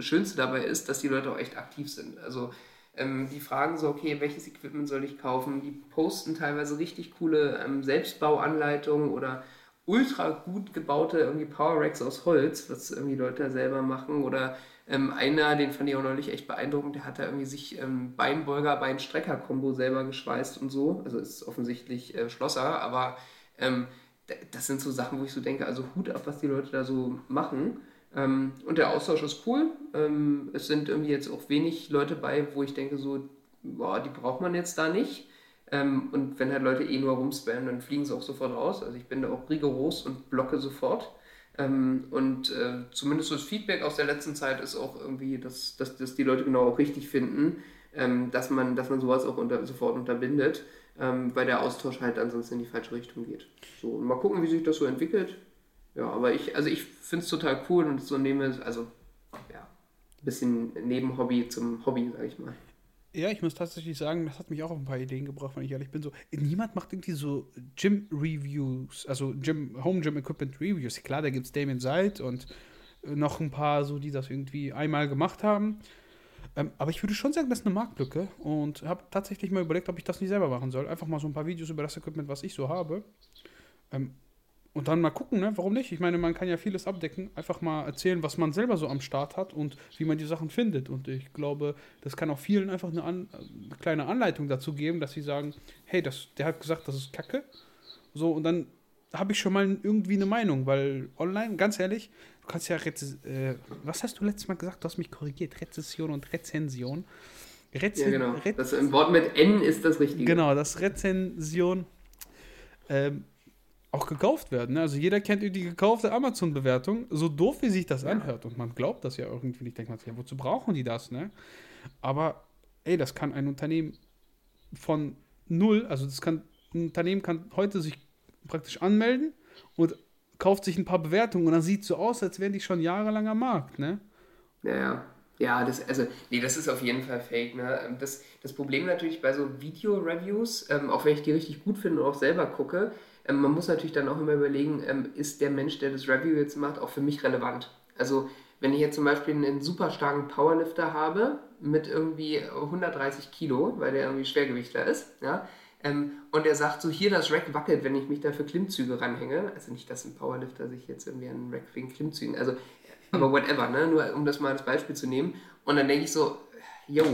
Schönste dabei ist, dass die Leute auch echt aktiv sind. Also die fragen so, okay, welches Equipment soll ich kaufen? Die posten teilweise richtig coole Selbstbauanleitungen oder ultra gut gebaute irgendwie Power Racks aus Holz, was irgendwie Leute selber machen. Oder einer, den fand ich auch neulich echt beeindruckend, der hat da irgendwie sich Beinbeuger-Beinstrecker-Kombo selber geschweißt und so. Also ist offensichtlich Schlosser, aber das sind so Sachen, wo ich so denke, also Hut ab, was die Leute da so machen. Und der Austausch ist cool. Es sind irgendwie jetzt auch wenig Leute bei, wo ich denke so, boah, die braucht man jetzt da nicht. Und wenn halt Leute nur rumspammen, dann fliegen sie auch sofort raus. Also ich bin da auch rigoros und blocke sofort. Und zumindest das Feedback aus der letzten Zeit ist auch irgendwie, dass die Leute genau auch richtig finden, dass man sowas auch sofort unterbindet, weil der Austausch halt ansonsten in die falsche Richtung geht. So, und mal gucken, wie sich das so entwickelt. Ja, aber ich finde es total cool und so ein bisschen Nebenhobby zum Hobby, sag ich mal. Ja, ich muss tatsächlich sagen, das hat mich auch auf ein paar Ideen gebracht, wenn ich ehrlich bin. So, niemand macht irgendwie so Gym-Reviews, also Home-Gym-Equipment-Reviews. Klar, da gibt es Damien Seid und noch ein paar, so, die das irgendwie einmal gemacht haben. Aber ich würde schon sagen, das ist eine Marktlücke und habe tatsächlich mal überlegt, ob ich das nicht selber machen soll. Einfach mal so ein paar Videos über das Equipment, was ich so habe. Und dann mal gucken, ne? Warum nicht? Ich meine, man kann ja vieles abdecken. Einfach mal erzählen, was man selber so am Start hat und wie man die Sachen findet. Und ich glaube, das kann auch vielen einfach eine kleine Anleitung dazu geben, dass sie sagen, hey, der hat gesagt, das ist Kacke. So, und dann habe ich schon mal irgendwie eine Meinung, weil online, ganz ehrlich, du kannst ja, was hast du letztes Mal gesagt? Du hast mich korrigiert, Rezession und Rezension. Ja, genau. Das im Wort mit N ist das Richtige. Genau, das Rezension, auch gekauft werden. Also jeder kennt die gekaufte Amazon-Bewertung, so doof wie sich das anhört. Und man glaubt das ja irgendwie nicht. Denkt man sich, ja, wozu brauchen die das? Ne? Aber das kann ein Unternehmen von null, also ein Unternehmen kann heute sich praktisch anmelden und kauft sich ein paar Bewertungen und dann sieht es so aus, als wären die schon jahrelang am Markt. Ne? Ja. Ja, das ist auf jeden Fall fake, ne? Das Problem natürlich bei so Video-Reviews, auch wenn ich die richtig gut finde und auch selber gucke, man muss natürlich dann auch immer überlegen, ist der Mensch, der das Review jetzt macht, auch für mich relevant? Also, wenn ich jetzt zum Beispiel einen super starken Powerlifter habe, mit irgendwie 130 Kilo, weil der irgendwie Schwergewichtler ist, ja, und er sagt so, hier, das Rack wackelt, wenn ich mich da für Klimmzüge ranhänge. Also nicht, dass ein Powerlifter sich jetzt irgendwie an einen Rack wegen Klimmzügen, also, aber whatever, ne? Nur um das mal als Beispiel zu nehmen. Und dann denke ich so, yo,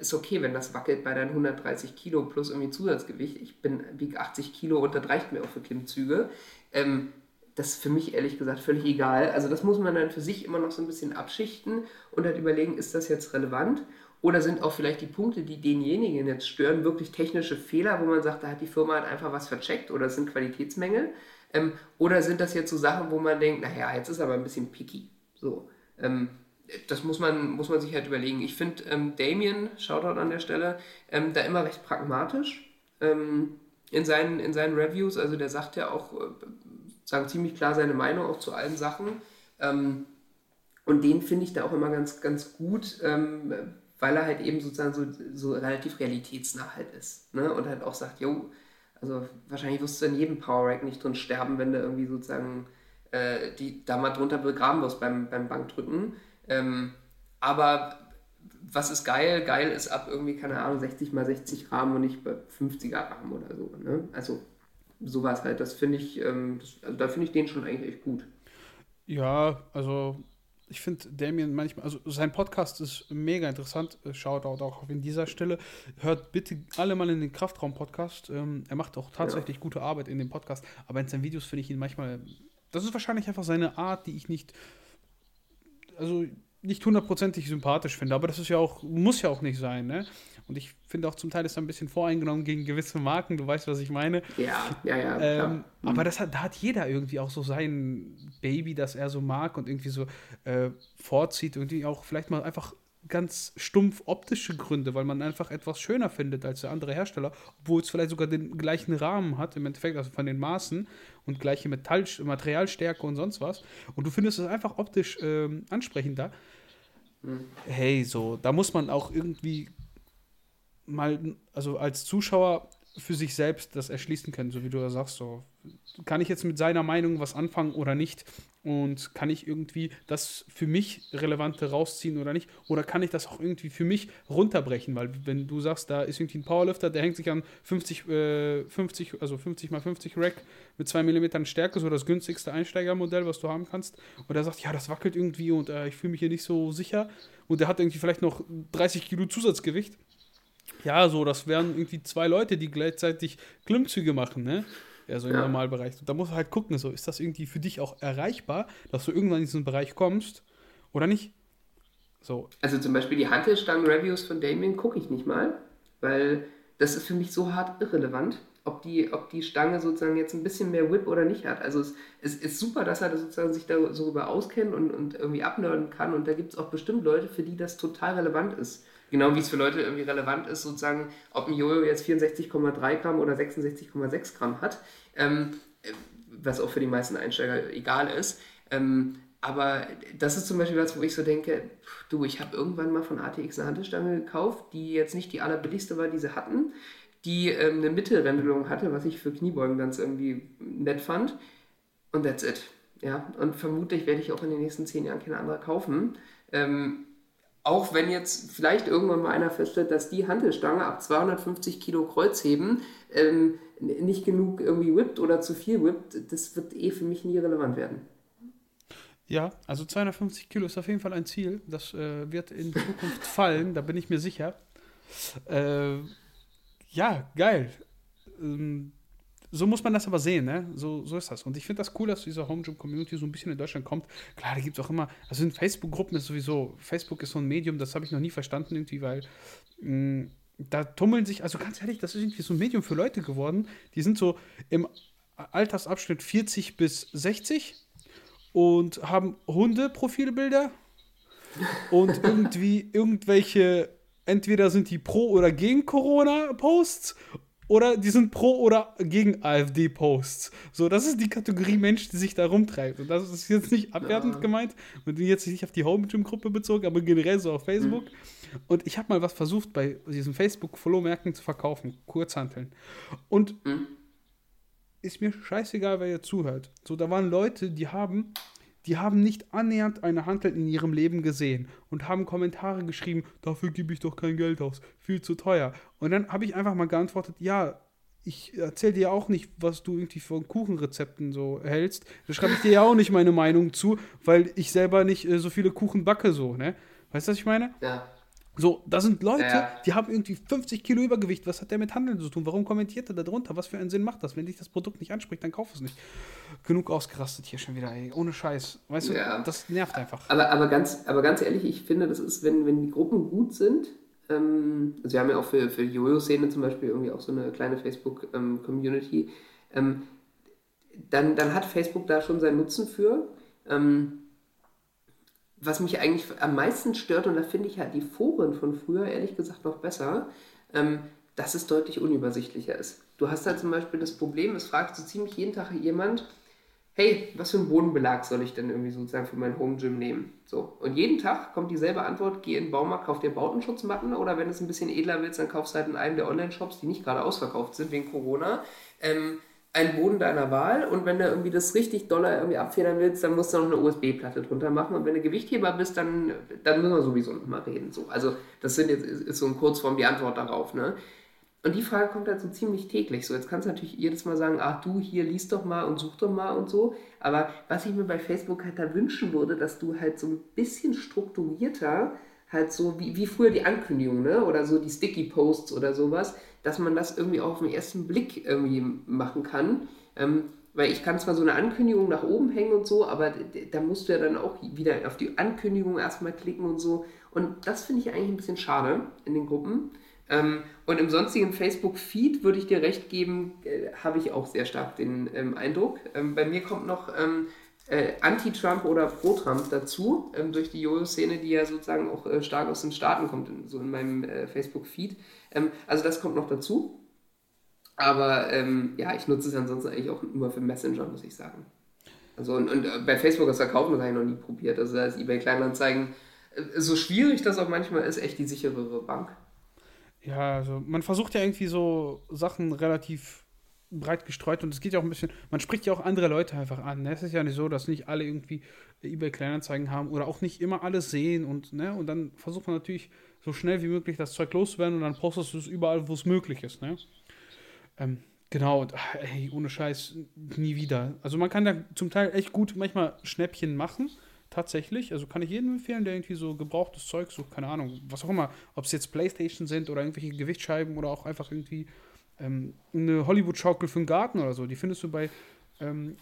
ist okay, wenn das wackelt bei deinen 130 Kilo plus irgendwie Zusatzgewicht. Ich wiege 80 Kilo und das reicht mir auch für Klimmzüge. Das ist für mich ehrlich gesagt völlig egal. Also das muss man dann für sich immer noch so ein bisschen abschichten und halt überlegen, ist das jetzt relevant? Oder sind auch vielleicht die Punkte, die denjenigen jetzt stören, wirklich technische Fehler, wo man sagt, da hat die Firma halt einfach was vercheckt oder es sind Qualitätsmängel? Oder sind das jetzt so Sachen, wo man denkt, naja, jetzt ist aber ein bisschen picky. So, das muss man sich halt überlegen. Ich finde Damien, Shoutout an der Stelle, da immer recht pragmatisch in seinen Reviews. Also der sagt ja auch ziemlich klar seine Meinung auch zu allen Sachen. Und den finde ich da auch immer ganz, ganz gut, weil er halt eben sozusagen so relativ realitätsnah halt ist. Ne? Und halt auch sagt, jo, also wahrscheinlich wirst du in jedem Power Rack nicht drin sterben, wenn du irgendwie sozusagen die da mal drunter begraben wirst beim Bankdrücken. Aber was ist geil? Geil ist ab irgendwie, keine Ahnung, 60x60 Rahmen und nicht bei 50er Rahmen oder so. Ne? Also sowas halt. Das finde ich, da finde ich den schon eigentlich echt gut. Ja, also ich finde Damien manchmal, also sein Podcast ist mega interessant. Shoutout auch auf in dieser Stelle. Hört bitte alle mal in den Kraftraum-Podcast. Er macht auch tatsächlich gute Arbeit in dem Podcast. Aber in seinen Videos finde ich ihn manchmal... Das ist wahrscheinlich einfach seine Art, die ich nicht hundertprozentig sympathisch finde, aber das ist ja auch, muss ja auch nicht sein, ne? Und ich finde auch zum Teil ist er ein bisschen voreingenommen gegen gewisse Marken, du weißt, was ich meine. Ja. Klar. Aber da hat jeder irgendwie auch so sein Baby, das er so mag und irgendwie so vorzieht und die auch vielleicht mal einfach ganz stumpf optische Gründe, weil man einfach etwas schöner findet als der andere Hersteller, obwohl es vielleicht sogar den gleichen Rahmen hat, im Endeffekt, also von den Maßen und gleiche Materialstärke und sonst was. Und du findest es einfach optisch ansprechender. Hey, so, da muss man auch irgendwie mal, also als Zuschauer für sich selbst das erschließen können, so wie du ja sagst, so kann ich jetzt mit seiner Meinung was anfangen oder nicht und kann ich irgendwie das für mich Relevante rausziehen oder nicht oder kann ich das auch irgendwie für mich runterbrechen, weil wenn du sagst, da ist irgendwie ein Powerlifter, der hängt sich an 50 x 50 Rack mit 2 mm Stärke, so das günstigste Einsteigermodell, was du haben kannst und er sagt, ja, das wackelt irgendwie und ich fühle mich hier nicht so sicher und der hat irgendwie vielleicht noch 30 Kilo Zusatzgewicht. Ja, so, das wären irgendwie 2 Leute, die gleichzeitig Klimmzüge machen, ne? Ja, so im Normalbereich. Und da musst du halt gucken, so, ist das irgendwie für dich auch erreichbar, dass du irgendwann in diesen Bereich kommst oder nicht? So. Also zum Beispiel die Hantelstangen-Reviews von Damien gucke ich nicht mal, weil das ist für mich so hart irrelevant, ob die Stange sozusagen jetzt ein bisschen mehr Whip oder nicht hat. Also es ist super, dass er das sozusagen sich darüber auskennt und irgendwie abnörden kann und da gibt es auch bestimmt Leute, für die das total relevant ist. Genau wie es für Leute irgendwie relevant ist, sozusagen, ob ein Jojo jetzt 64,3 Gramm oder 66,6 Gramm hat, was auch für die meisten Einsteiger egal ist. Aber das ist zum Beispiel was, wo ich so denke, du, ich habe irgendwann mal von ATX eine Hantelstange gekauft, die jetzt nicht die allerbilligste war, die sie hatten, die eine Mittelrendelung hatte, was ich für Kniebeugen ganz irgendwie nett fand. Und that's it. Ja? Und vermutlich werde ich auch in den nächsten 10 Jahren keine andere kaufen. Auch wenn jetzt vielleicht irgendwann mal einer feststellt, dass die Hantelstange ab 250 Kilo Kreuzheben nicht genug irgendwie whippt oder zu viel whippt, das wird für mich nie relevant werden. Ja, also 250 Kilo ist auf jeden Fall ein Ziel. Das wird in Zukunft fallen, da bin ich mir sicher. Ja, geil. So muss man das aber sehen, ne? So ist das. Und ich finde das cool, dass diese Home Gym Community so ein bisschen in Deutschland kommt. Klar, da gibt es auch immer, also in Facebook-Gruppen ist sowieso, Facebook ist so ein Medium, das habe ich noch nie verstanden irgendwie, weil da tummeln sich, also ganz ehrlich, das ist irgendwie so ein Medium für Leute geworden, die sind so im Altersabschnitt 40 bis 60 und haben Hunde-Profilbilder und irgendwie irgendwelche, entweder sind die pro oder gegen Corona-Posts oder die sind pro oder gegen AfD-Posts. So, das ist die Kategorie Mensch, die sich da rumtreibt. Und das ist jetzt nicht abwertend gemeint und jetzt nicht auf die Home-Gym-Gruppe bezogen, aber generell so auf Facebook. Mhm. Und ich habe mal was versucht, bei diesen Facebook-Follow-Märkten zu verkaufen. Kurzhanteln. Und ist mir scheißegal, wer jetzt zuhört. So, da waren Leute, die haben nicht annähernd eine Hantel in ihrem Leben gesehen und haben Kommentare geschrieben, dafür gebe ich doch kein Geld aus, viel zu teuer. Und dann habe ich einfach mal geantwortet, ja, ich erzähle dir ja auch nicht, was du irgendwie von Kuchenrezepten so hältst. Da schreibe ich dir ja auch nicht meine Meinung zu, weil ich selber nicht so viele Kuchen backe, so, ne? Weißt du, was ich meine? Ja. So, da sind Leute, die haben irgendwie 50 Kilo Übergewicht. Was hat der mit Handeln zu tun? Warum kommentiert er da drunter? Was für einen Sinn macht das? Wenn dich das Produkt nicht anspricht, dann kauf es nicht. Genug ausgerastet hier schon wieder, ey. Ohne Scheiß. Weißt du, das nervt einfach. Aber ganz ehrlich, ich finde, das ist, wenn die Gruppen gut sind, also wir haben ja auch für die Jojo-Szene zum Beispiel irgendwie auch so eine kleine Facebook-Community, dann hat Facebook da schon seinen Nutzen für. Was mich eigentlich am meisten stört, und da finde ich halt die Foren von früher ehrlich gesagt noch besser, dass es deutlich unübersichtlicher ist. Du hast halt zum Beispiel das Problem, es fragt so ziemlich jeden Tag jemand, hey, was für einen Bodenbelag soll ich denn irgendwie sozusagen für mein Home Gym nehmen? So. Und jeden Tag kommt dieselbe Antwort, geh in den Baumarkt, kauf dir Bautenschutzmatten oder wenn du es ein bisschen edler willst, dann kaufst du halt in einem der Online-Shops, die nicht gerade ausverkauft sind wegen Corona, einen Boden deiner Wahl und wenn du irgendwie das richtig doller irgendwie abfedern willst, dann musst du noch eine USB-Platte drunter machen und wenn du Gewichtheber bist, dann müssen wir sowieso nochmal reden. So, also das ist so in Kurzform die Antwort darauf. Ne? Und die Frage kommt halt so ziemlich täglich. So, jetzt kannst du natürlich jedes Mal sagen, ach du, hier liest doch mal und such doch mal und so, aber was ich mir bei Facebook halt da wünschen würde, dass du halt so ein bisschen strukturierter halt so wie früher die Ankündigung, ne? Oder so die Sticky-Posts oder sowas, dass man das irgendwie auch auf den ersten Blick irgendwie machen kann. Weil ich kann zwar so eine Ankündigung nach oben hängen und so, aber da musst du ja dann auch wieder auf die Ankündigung erstmal klicken und so. Und das finde ich eigentlich ein bisschen schade in den Gruppen. Und im sonstigen Facebook-Feed würde ich dir recht geben, habe ich auch sehr stark den Eindruck. Bei mir kommt noch Anti-Trump oder Pro-Trump dazu, durch die Jojo-Szene, die ja sozusagen auch stark aus den Staaten kommt, in meinem Facebook-Feed. Also das kommt noch dazu. Aber ich nutze es ansonsten eigentlich auch nur für Messenger, muss ich sagen. Also und bei Facebook das Verkaufen, das habe ich noch nie probiert. Also da ist eBay Kleinanzeigen, so schwierig das auch manchmal ist, echt die sicherere Bank. Ja, also man versucht ja irgendwie so Sachen relativ breit gestreut und es geht ja auch ein bisschen, man spricht ja auch andere Leute einfach an, ne? Es ist ja nicht so, dass nicht alle irgendwie eBay-Kleinanzeigen haben oder auch nicht immer alles sehen und, ne? Und dann versucht man natürlich so schnell wie möglich das Zeug loszuwerden und dann postest du es überall, wo es möglich ist, ne? Genau, und ey, ohne Scheiß, nie wieder. Also man kann da zum Teil echt gut manchmal Schnäppchen machen, tatsächlich. Also kann ich jedem empfehlen, der irgendwie so gebrauchtes Zeug, so keine Ahnung, was auch immer, ob es jetzt Playstation sind oder irgendwelche Gewichtsscheiben oder auch einfach irgendwie eine Hollywood-Schaukel für den Garten oder so. Die findest du bei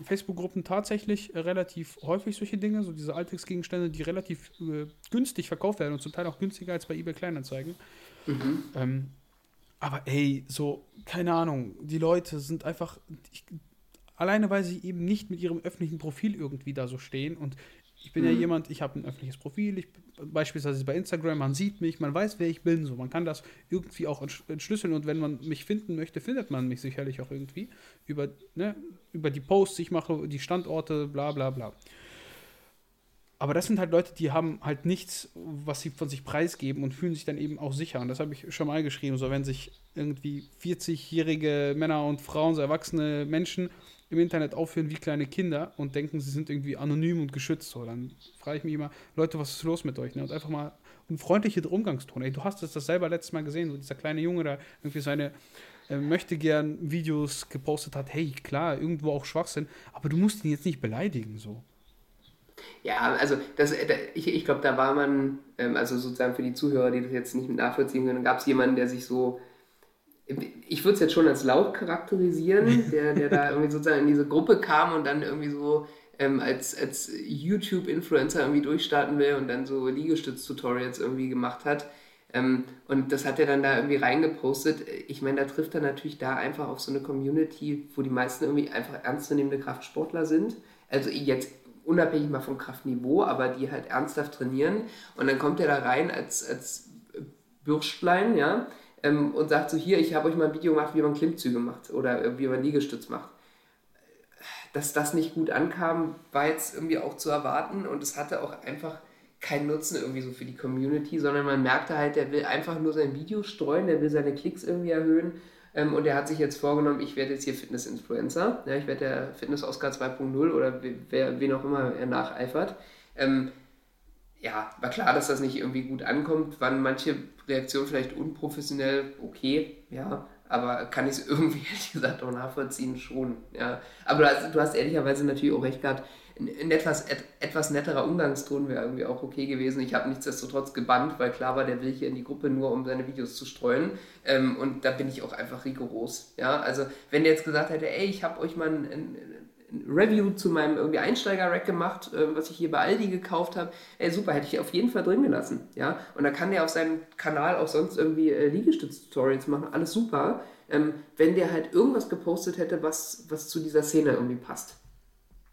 Facebook-Gruppen tatsächlich relativ häufig, solche Dinge, so diese Alltagsgegenstände, die relativ günstig verkauft werden und zum Teil auch günstiger als bei eBay Kleinanzeigen. Mhm. Aber ey, so, keine Ahnung, die Leute sind einfach, alleine weil sie eben nicht mit ihrem öffentlichen Profil irgendwie da so stehen und ich bin ja jemand, ich habe ein öffentliches Profil, ich, beispielsweise bei Instagram, man sieht mich, man weiß, wer ich bin, so, man kann das irgendwie auch entschlüsseln und wenn man mich finden möchte, findet man mich sicherlich auch irgendwie über, ne, über die Posts, ich mache die Standorte, bla bla bla. Aber das sind halt Leute, die haben halt nichts, was sie von sich preisgeben und fühlen sich dann eben auch sicher. Und das habe ich schon mal geschrieben, so wenn sich irgendwie 40-jährige Männer und Frauen, so erwachsene Menschen im Internet aufführen wie kleine Kinder und denken, sie sind irgendwie anonym und geschützt. So, dann frage ich mich immer, Leute, was ist los mit euch? Ne? Und einfach mal einen freundlichen Umgangston. Ey, du hast das selber letztes Mal gesehen, so dieser kleine Junge, der irgendwie seine möchte gern Videos gepostet hat. Hey, klar, irgendwo auch Schwachsinn, aber du musst ihn jetzt nicht beleidigen, so. Ja, also ich glaube, da war man, also sozusagen für die Zuhörer, die das jetzt nicht mit nachvollziehen können, gab es jemanden, der sich so, ich würde es jetzt schon als laut charakterisieren, der da irgendwie sozusagen in diese Gruppe kam und dann irgendwie so als YouTube-Influencer irgendwie durchstarten will und dann so Liegestütz-Tutorials irgendwie gemacht hat. Und das hat er dann da irgendwie reingepostet. Ich meine, da trifft er natürlich da einfach auf so eine Community, wo die meisten irgendwie einfach ernstzunehmende Kraftsportler sind. Also jetzt unabhängig mal vom Kraftniveau, aber die halt ernsthaft trainieren. Und dann kommt er da rein als Bürschlein, ja, und sagt so, hier, ich habe euch mal ein Video gemacht, wie man Klimmzüge macht oder wie man Liegestütz macht. Dass das nicht gut ankam, war jetzt irgendwie auch zu erwarten und es hatte auch einfach keinen Nutzen irgendwie so für die Community, sondern man merkte halt, der will einfach nur sein Video streuen, der will seine Klicks irgendwie erhöhen und der hat sich jetzt vorgenommen, ich werde jetzt hier Fitness-Influencer, ja, ich werde der Fitness Oscar 2.0 oder wen auch immer er nacheifert. Ja, war klar, dass das nicht irgendwie gut ankommt, waren manche Reaktionen vielleicht unprofessionell, okay, ja, aber kann ich es irgendwie, ehrlich gesagt, auch nachvollziehen, schon, ja. Aber du hast ehrlicherweise natürlich auch recht gehabt, ein etwas netterer Umgangston wäre irgendwie auch okay gewesen. Ich habe nichtsdestotrotz gebannt, weil klar war, der will hier in die Gruppe nur, um seine Videos zu streuen. Und da bin ich auch einfach rigoros, ja. Also, wenn der jetzt gesagt hätte, ey, ich habe euch mal ein Review zu meinem irgendwie Einsteiger-Rack gemacht, was ich hier bei Aldi gekauft habe. Ey, super, hätte ich auf jeden Fall drin gelassen, ja. Und da kann der auf seinem Kanal auch sonst irgendwie Liegestütz-Tutorials machen, alles super. Wenn der halt irgendwas gepostet hätte, was zu dieser Szene irgendwie passt.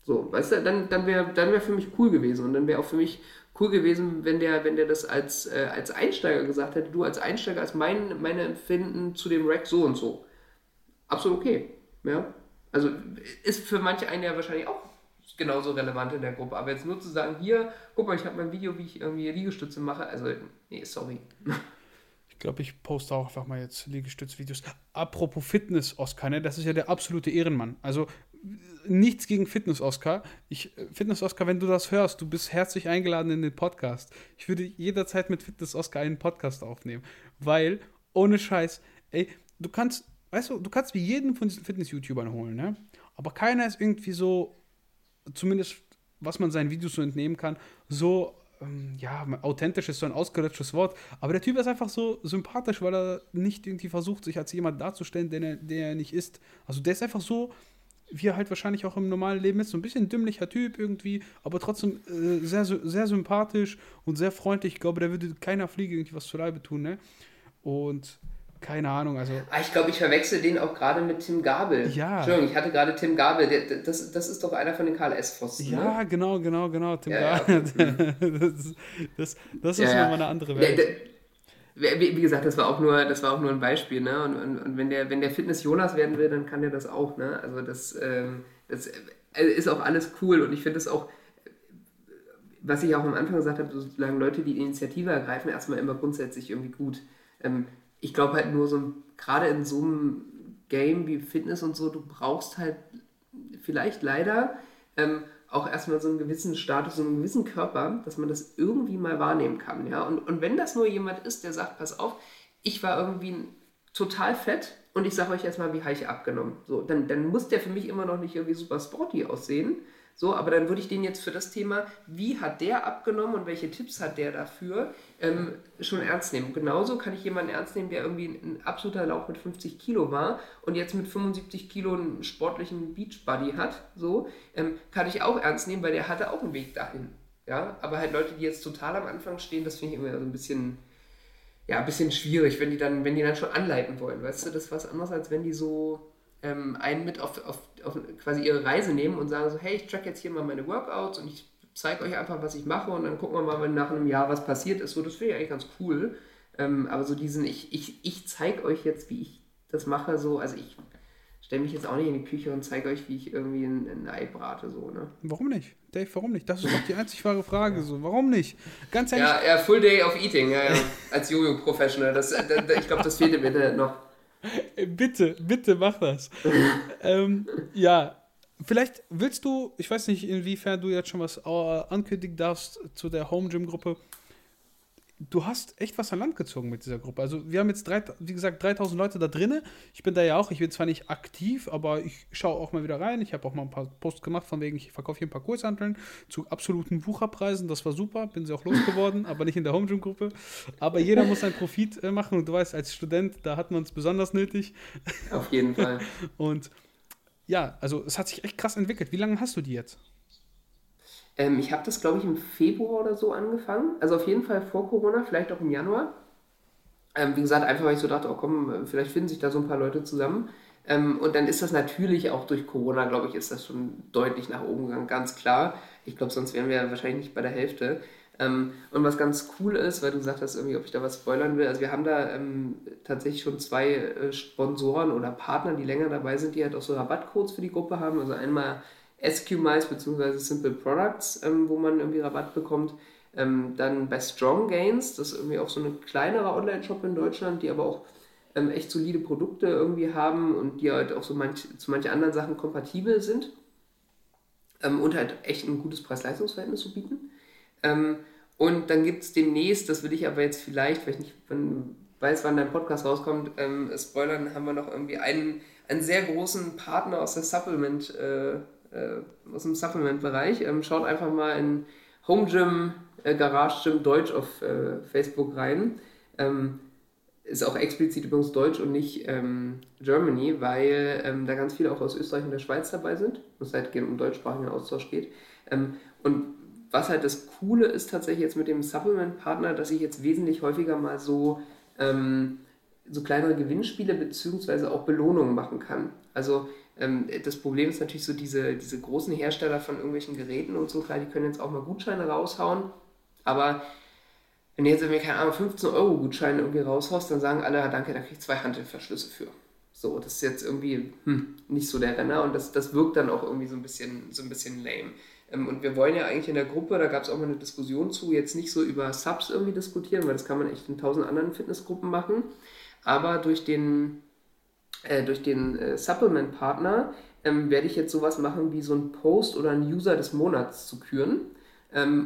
So, weißt du, dann wär für mich cool gewesen. Und dann wäre auch für mich cool gewesen, wenn der das als Einsteiger gesagt hätte, du als Einsteiger, als meine Empfinden zu dem Rack so und so. Absolut okay, ja. Also ist für manche einen ja wahrscheinlich auch genauso relevant in der Gruppe. Aber jetzt nur zu sagen, hier, guck mal, ich habe mein Video, wie ich irgendwie Liegestütze mache. Also, nee, sorry. Ich glaube, ich poste auch einfach mal jetzt Liegestütz-Videos. Apropos Fitness-Oscar, ne? Das ist ja der absolute Ehrenmann. Also nichts gegen Fitness-Oscar. Fitness-Oscar, wenn du das hörst, du bist herzlich eingeladen in den Podcast. Ich würde jederzeit mit Fitness-Oscar einen Podcast aufnehmen. Weil, ohne Scheiß, ey, du kannst wie jeden von diesen Fitness-YouTubern holen, ne? Aber keiner ist irgendwie so, zumindest was man seinen Videos so entnehmen kann, so, ja, authentisch ist so ein ausgelutsches Wort, aber der Typ ist einfach so sympathisch, weil er nicht irgendwie versucht, sich als jemand darzustellen, der er nicht ist. Also der ist einfach so, wie er halt wahrscheinlich auch im normalen Leben ist, so ein bisschen dümmlicher Typ irgendwie, aber trotzdem sehr, sehr sympathisch und sehr freundlich. Ich glaube, der würde keiner Fliege irgendwie was zu Leibe tun, ne? Und keine Ahnung, also... Ich glaube, ich verwechsel den auch gerade mit Tim Gabel. Ja. Entschuldigung, ich hatte gerade Tim Gabel. Das ist doch einer von den KLS-Pfosten, ja, ne? genau. Tim Gabel. Ja, okay. Das ist nochmal eine andere Welt. Wie gesagt, das war auch nur ein Beispiel, ne? Und wenn der Fitness-Jonas werden will, dann kann der das auch, ne? Also das ist auch alles cool. Und ich finde das auch... Was ich auch am Anfang gesagt habe, sozusagen Leute, die Initiative ergreifen, erstmal immer grundsätzlich irgendwie gut. ich glaube halt nur so, gerade in so einem Game wie Fitness und so, du brauchst halt vielleicht leider auch erstmal so einen gewissen Status, so einen gewissen Körper, dass man das irgendwie mal wahrnehmen kann. Ja? Und wenn das nur jemand ist, der sagt, pass auf, ich war irgendwie total fett und ich sage euch erstmal, wie habe ich abgenommen. So, dann muss der für mich immer noch nicht irgendwie super sporty aussehen. So, aber dann würde ich den jetzt für das Thema, wie hat der abgenommen und welche Tipps hat der dafür, schon ernst nehmen. Genauso kann ich jemanden ernst nehmen, der irgendwie ein absoluter Lauch mit 50 Kilo war und jetzt mit 75 Kilo einen sportlichen Beachbody hat. So, kann ich auch ernst nehmen, weil der hatte auch einen Weg dahin. Ja? Aber halt Leute, die jetzt total am Anfang stehen, das finde ich immer so ein bisschen, ja, ein bisschen schwierig, wenn die dann schon anleiten wollen. Weißt du, das ist was anderes, als wenn die so einen mit auf quasi ihre Reise nehmen und sagen so, hey, ich track jetzt hier mal meine Workouts und ich zeige euch einfach, was ich mache und dann gucken wir mal, wenn nach einem Jahr was passiert ist. So, das finde ich eigentlich ganz cool. Aber so diesen, ich zeige euch jetzt, wie ich das mache, so, also ich stelle mich jetzt auch nicht in die Küche und zeige euch, wie ich irgendwie ein Ei brate, so, ne? Warum nicht? Dave, warum nicht? Das ist doch die einzig wahre Frage, ja. So, warum nicht? Ganz ehrlich. Ja, Full Day of Eating, ja, als Jojo-Professional, ich glaube, das fehlt im Internet noch. Bitte mach das. Ja, vielleicht willst du, ich weiß nicht, inwiefern du jetzt schon was ankündigen darfst zu der Home-Gym-Gruppe. Du hast echt was an Land gezogen mit dieser Gruppe. Also wir haben jetzt, wie gesagt, 3000 Leute da drin. Ich bin da ja auch, ich bin zwar nicht aktiv, aber ich schaue auch mal wieder rein. Ich habe auch mal ein paar Posts gemacht, von wegen, ich verkaufe hier ein paar Kurzhanteln zu absoluten Wucherpreisen. Das war super, bin sie auch losgeworden, aber nicht in der Home-Gym-Gruppe. Aber jeder muss einen Profit machen und du weißt, als Student, da hat man es besonders nötig. Auf jeden Fall. Und ja, also es hat sich echt krass entwickelt. Wie lange hast du die jetzt? Ich habe das, glaube ich, im Februar oder so angefangen. Also auf jeden Fall vor Corona, vielleicht auch im Januar. Wie gesagt, einfach weil ich so dachte, oh komm, vielleicht finden sich da so ein paar Leute zusammen. Und dann ist das natürlich auch durch Corona, glaube ich, ist das schon deutlich nach oben gegangen, ganz klar. Ich glaube, sonst wären wir wahrscheinlich nicht bei der Hälfte. Und was ganz cool ist, weil du sagtest irgendwie, ob ich da was spoilern will, also wir haben da tatsächlich schon zwei Sponsoren oder Partner, die länger dabei sind, die halt auch so Rabattcodes für die Gruppe haben. Also einmal SQMIZE bzw. Simple Products, wo man irgendwie Rabatt bekommt. Dann bei Strong Gains, das ist irgendwie auch so ein kleinerer Online-Shop in Deutschland, die aber auch echt solide Produkte irgendwie haben und die halt auch so zu manchen anderen Sachen kompatibel sind und halt echt ein gutes Preis-Leistungs-Verhältnis zu bieten. Und dann gibt es demnächst, das will ich aber jetzt vielleicht, weil ich nicht weiß, wann dein Podcast rauskommt, spoilern, haben wir noch irgendwie einen sehr großen Partner aus der Supplement- aus dem Supplement-Bereich. Schaut einfach mal in Home Gym, Garage Gym Deutsch auf Facebook rein. Ist auch explizit übrigens Deutsch und nicht Germany, weil da ganz viele auch aus Österreich und der Schweiz dabei sind, wo es halt um deutschsprachigen Austausch geht. Und was halt das Coole ist tatsächlich jetzt mit dem Supplement-Partner, dass ich jetzt wesentlich häufiger mal so kleinere Gewinnspiele bzw. auch Belohnungen machen kann. Also das Problem ist natürlich so diese großen Hersteller von irgendwelchen Geräten und so, klar, die können jetzt auch mal Gutscheine raushauen, aber wenn du jetzt irgendwie, keine Ahnung, 15€ Gutscheine irgendwie raushaust, dann sagen alle, danke, da krieg ich 2 Hantelverschlüsse für. So, das ist jetzt irgendwie nicht so der Renner und das wirkt dann auch irgendwie so ein bisschen lame. Und wir wollen ja eigentlich in der Gruppe, da gab es auch mal eine Diskussion zu, jetzt nicht so über Subs irgendwie diskutieren, weil das kann man echt in 1000 anderen Fitnessgruppen machen, aber durch den Supplement-Partner werde ich jetzt sowas machen wie so ein Post oder ein User des Monats zu küren.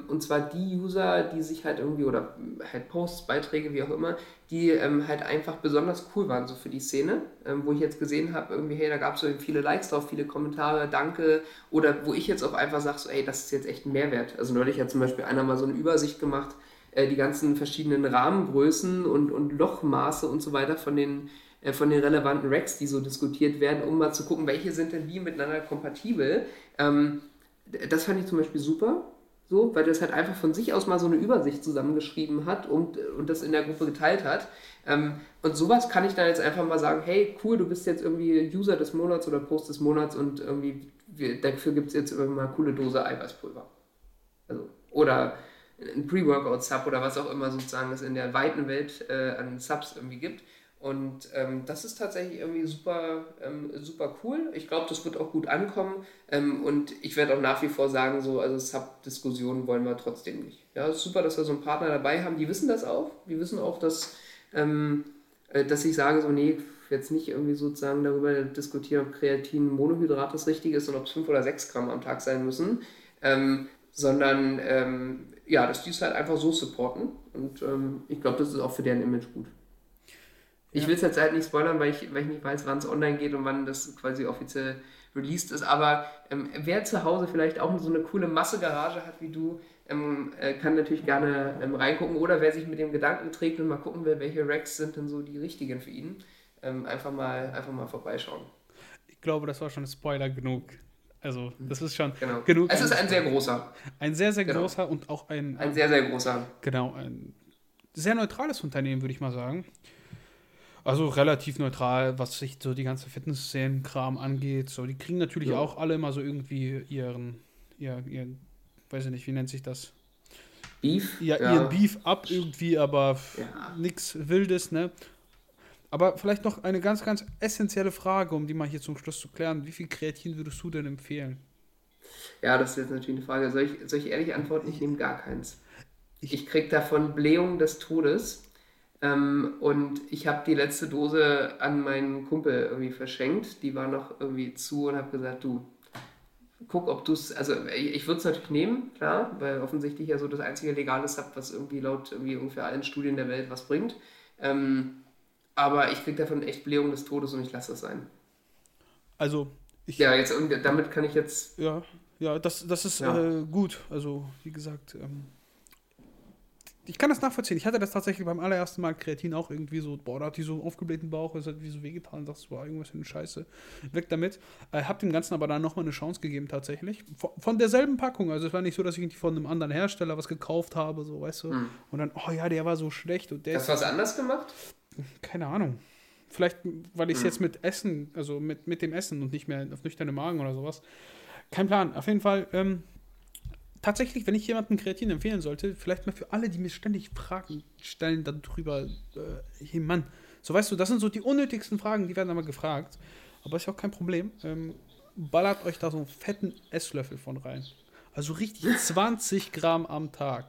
Und zwar die User, die sich halt irgendwie, oder halt Posts, Beiträge, wie auch immer, die halt einfach besonders cool waren, so für die Szene, wo ich jetzt gesehen habe, irgendwie, hey, da gab es so viele Likes drauf, viele Kommentare, danke, oder wo ich jetzt auch einfach sage, so, ey, das ist jetzt echt ein Mehrwert. Also neulich hat zum Beispiel einer mal so eine Übersicht gemacht, die ganzen verschiedenen Rahmengrößen und Lochmaße und so weiter von den relevanten Racks, die so diskutiert werden, um mal zu gucken, welche sind denn wie miteinander kompatibel. Das fand ich zum Beispiel super, so, weil das halt einfach von sich aus mal so eine Übersicht zusammengeschrieben hat und das in der Gruppe geteilt hat. Und sowas kann ich dann jetzt einfach mal sagen, hey, cool, du bist jetzt irgendwie User des Monats oder Post des Monats und irgendwie dafür gibt es jetzt irgendwie mal eine coole Dose Eiweißpulver. Also, oder ein Pre-Workout-Sub oder was auch immer sozusagen es in der weiten Welt an Subs irgendwie gibt. Und das ist tatsächlich irgendwie super, super cool. Ich glaube, das wird auch gut ankommen. Und ich werde auch nach wie vor sagen, so, also Sub-Diskussionen wollen wir trotzdem nicht. Ja, es ist super, dass wir so einen Partner dabei haben. Die wissen das auch. Die wissen auch, dass dass ich sage, so nee, jetzt nicht irgendwie sozusagen darüber diskutieren, ob Kreatin-Monohydrat das Richtige ist und ob es 5 oder 6 Gramm am Tag sein müssen, sondern ja, dass die es halt einfach so supporten und ich glaube, das ist auch für deren Image gut. Ja. Ich will es jetzt halt nicht spoilern, weil ich nicht weiß, wann es online geht und wann das quasi offiziell released ist, aber wer zu Hause vielleicht auch so eine coole Masse-Garage hat wie du, kann natürlich gerne reingucken, oder wer sich mit dem Gedanken trägt und mal gucken will, welche Racks sind denn so die richtigen für ihn, einfach mal vorbeischauen. Ich glaube, das war schon Spoiler genug. Also, das ist schon genug. Es ist ein sehr großer. Ein sehr, sehr großer und auch ein... Ein sehr, sehr großer. Genau, ein sehr neutrales Unternehmen, würde ich mal sagen. Also relativ neutral, was sich so die ganze Fitness-Szenen-Kram angeht. So, die kriegen natürlich auch alle immer so irgendwie ihren weiß ich nicht, wie nennt sich das? Beef? Ja, ihren Beef ab irgendwie, aber nichts Wildes, ne? Aber vielleicht noch eine ganz, ganz essentielle Frage, um die mal hier zum Schluss zu klären. Wie viel Kreatin würdest du denn empfehlen? Ja, das ist jetzt natürlich eine Frage. Soll ich ehrlich antworten? Ich nehme gar keins. Ich kriege davon Blähungen des Todes. Und ich habe die letzte Dose an meinen Kumpel irgendwie verschenkt. Die war noch irgendwie zu und habe gesagt, du, guck, ob du es, also ich würde es natürlich nehmen, klar, weil offensichtlich ja so das einzige legale Sub, was irgendwie laut irgendwie ungefähr allen Studien der Welt was bringt. Aber ich kriege davon echt Blähung des Todes und ich lasse das sein. Also, ich... Ja, jetzt, damit kann ich jetzt... Ja, das ist gut. Also, wie gesagt, ich kann das nachvollziehen. Ich hatte das tatsächlich beim allerersten Mal Kreatin auch irgendwie so, boah, da hat die so einen aufgeblähten Bauch, es hat wie so wehgetan, sagst du, boah, irgendwas für eine Scheiße. Weg damit. Hab dem Ganzen aber dann nochmal eine Chance gegeben tatsächlich. Von derselben Packung. Also es war nicht so, dass ich irgendwie von einem anderen Hersteller was gekauft habe, so, weißt du. Hm. Und dann, oh ja, der war so schlecht. Und der... Hast du was anders gemacht? Keine Ahnung. Vielleicht, weil ich es jetzt mit Essen, also mit dem Essen und nicht mehr auf nüchterne Magen oder sowas. Kein Plan. Auf jeden Fall, tatsächlich, wenn ich jemandem Kreatin empfehlen sollte, vielleicht mal für alle, die mir ständig Fragen stellen, dann drüber, hey Mann, so weißt du, das sind so die unnötigsten Fragen, die werden aber gefragt, aber ist ja auch kein Problem, ballert euch da so einen fetten Esslöffel von rein, also richtig 20 Gramm am Tag,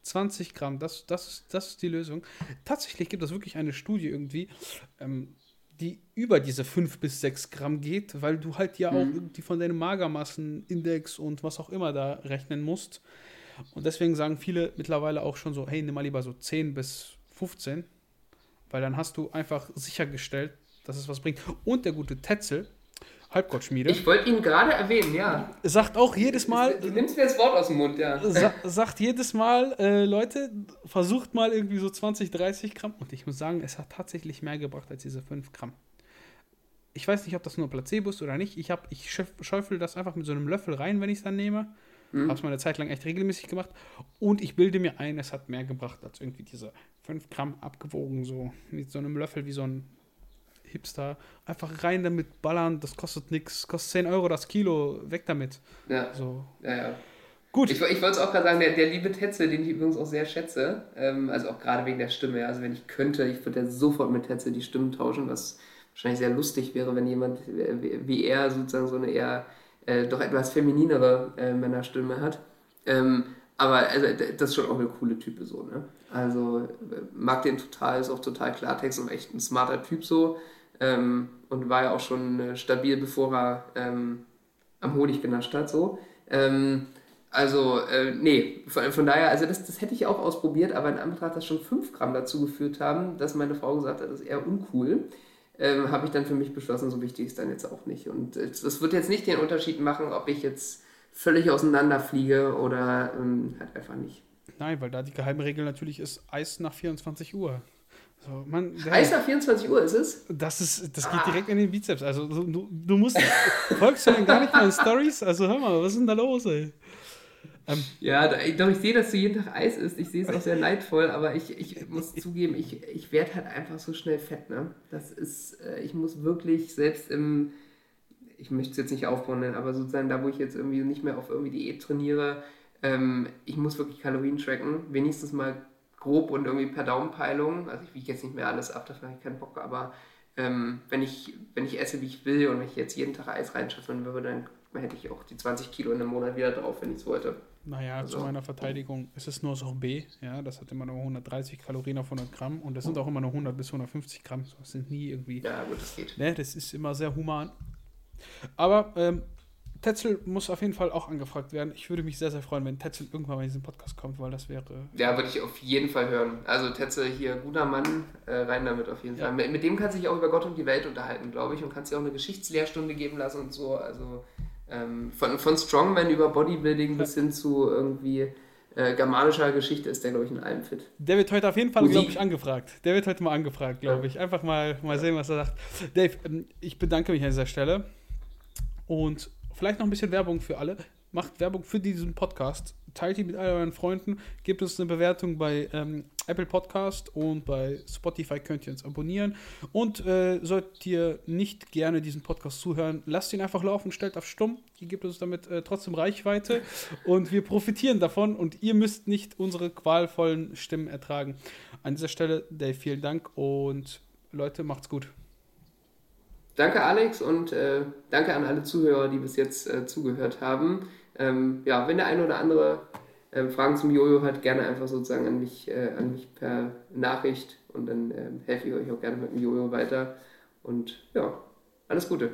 20 Gramm, das ist die Lösung. Tatsächlich gibt es wirklich eine Studie irgendwie, die über diese 5 bis 6 Gramm geht, weil du halt ja auch irgendwie von deinem Magermassenindex und was auch immer da rechnen musst. Und deswegen sagen viele mittlerweile auch schon so, hey, nimm mal lieber so 10 bis 15, weil dann hast du einfach sichergestellt, dass es was bringt. Und der gute Tetzel, Halbgottschmiede. Ich wollte ihn gerade erwähnen, ja. Sagt auch jedes Mal... Du nimmst mir das Wort aus dem Mund, ja. Sagt jedes Mal, Leute, versucht mal irgendwie so 20, 30 Gramm. Und ich muss sagen, es hat tatsächlich mehr gebracht als diese 5 Gramm. Ich weiß nicht, ob das nur Placebo ist oder nicht. Ich schäufel das einfach mit so einem Löffel rein, wenn ich es dann nehme. Habe es mal eine Zeit lang echt regelmäßig gemacht. Und ich bilde mir ein, es hat mehr gebracht als irgendwie diese 5 Gramm abgewogen, so mit so einem Löffel wie so ein Hipster, einfach rein damit ballern, das kostet nichts, kostet 10 Euro das Kilo, weg damit. Ja, so. Ja. Gut. Ich wollte es auch gerade sagen, der liebe Tetzel, den ich übrigens auch sehr schätze, also auch gerade wegen der Stimme, also wenn ich könnte, ich würde ja sofort mit Tetzel die Stimmen tauschen, was wahrscheinlich sehr lustig wäre, wenn jemand wie er sozusagen so eine eher doch etwas femininere Männerstimme hat. Aber also, das ist schon auch eine coole Type so, ne? Also mag den total, ist auch total Klartext und echt ein smarter Typ so. Und war ja auch schon stabil, bevor er am Honig genascht hat. So. Nee, von daher, also das hätte ich auch ausprobiert, aber in Anbetracht, dass schon 5 Gramm dazu geführt haben, dass meine Frau gesagt hat, das ist eher uncool, habe ich dann für mich beschlossen, so wichtig ist dann jetzt auch nicht. Und das wird jetzt nicht den Unterschied machen, ob ich jetzt völlig auseinanderfliege oder halt einfach nicht. Nein, weil da die Geheimregel natürlich ist, Eis nach 24 Uhr. So, Mann, Eis nach 24 Uhr ist es? Das geht direkt in den Bizeps. Also du musst, folgst du denn gar nicht mal in Stories? Also hör mal, was ist denn da los, ey? Ich sehe, dass du jeden Tag Eis isst. Ich sehe es auch sehr leidvoll, aber ich muss zugeben, ich werde halt einfach so schnell fett, ne? Das ist, ich muss wirklich selbst ich möchte es jetzt nicht aufbauen, aber sozusagen da, wo ich jetzt irgendwie nicht mehr auf irgendwie Diät trainiere, ich muss wirklich Kalorien tracken, wenigstens mal grob und irgendwie per Daumenpeilung, also ich wiege jetzt nicht mehr alles ab, dafür habe ich keinen Bock, aber wenn ich esse, wie ich will und wenn ich jetzt jeden Tag Eis reinschütteln würde, dann hätte ich auch die 20 Kilo in einem Monat wieder drauf, wenn ich es wollte. Naja, also, zu meiner Verteidigung, es ist nur Sorbet, ja, das hat immer nur 130 Kalorien auf 100 Gramm und das sind auch immer nur 100 bis 150 Gramm, das sind nie irgendwie... Ja, gut, das geht. Ne, das ist immer sehr human. Aber Tetzel muss auf jeden Fall auch angefragt werden. Ich würde mich sehr, sehr freuen, wenn Tetzel irgendwann mal in diesen Podcast kommt, weil das wäre... Ja, würde ich auf jeden Fall hören. Also Tetzel hier, guter Mann, rein damit auf jeden Fall. Mit dem kannst du dich auch über Gott und die Welt unterhalten, glaube ich, und kannst dir auch eine Geschichtslehrstunde geben lassen und so, also... Von Strongman über Bodybuilding bis hin zu irgendwie germanischer Geschichte ist der, glaube ich, in allem fit. Der wird heute auf jeden Fall, glaube ich, angefragt. Der wird heute mal angefragt, glaube ich. Einfach mal sehen, was er sagt. Dave, ich bedanke mich an dieser Stelle. Und vielleicht noch ein bisschen Werbung für alle. Macht Werbung für diesen Podcast. Teilt ihn mit all euren Freunden. Gebt uns eine Bewertung bei Apple Podcast und bei Spotify könnt ihr uns abonnieren. Und solltet ihr nicht gerne diesen Podcast zuhören, lasst ihn einfach laufen, stellt auf Stumm. Ihr gebt uns damit trotzdem Reichweite und wir profitieren davon und ihr müsst nicht unsere qualvollen Stimmen ertragen. An dieser Stelle, Dave, vielen Dank und Leute, macht's gut. Danke, Alex, und danke an alle Zuhörer, die bis jetzt zugehört haben. Ja, wenn der eine oder andere Fragen zum Jojo hat, gerne einfach sozusagen an mich per Nachricht und dann helfe ich euch auch gerne mit dem Jojo weiter und ja, alles Gute.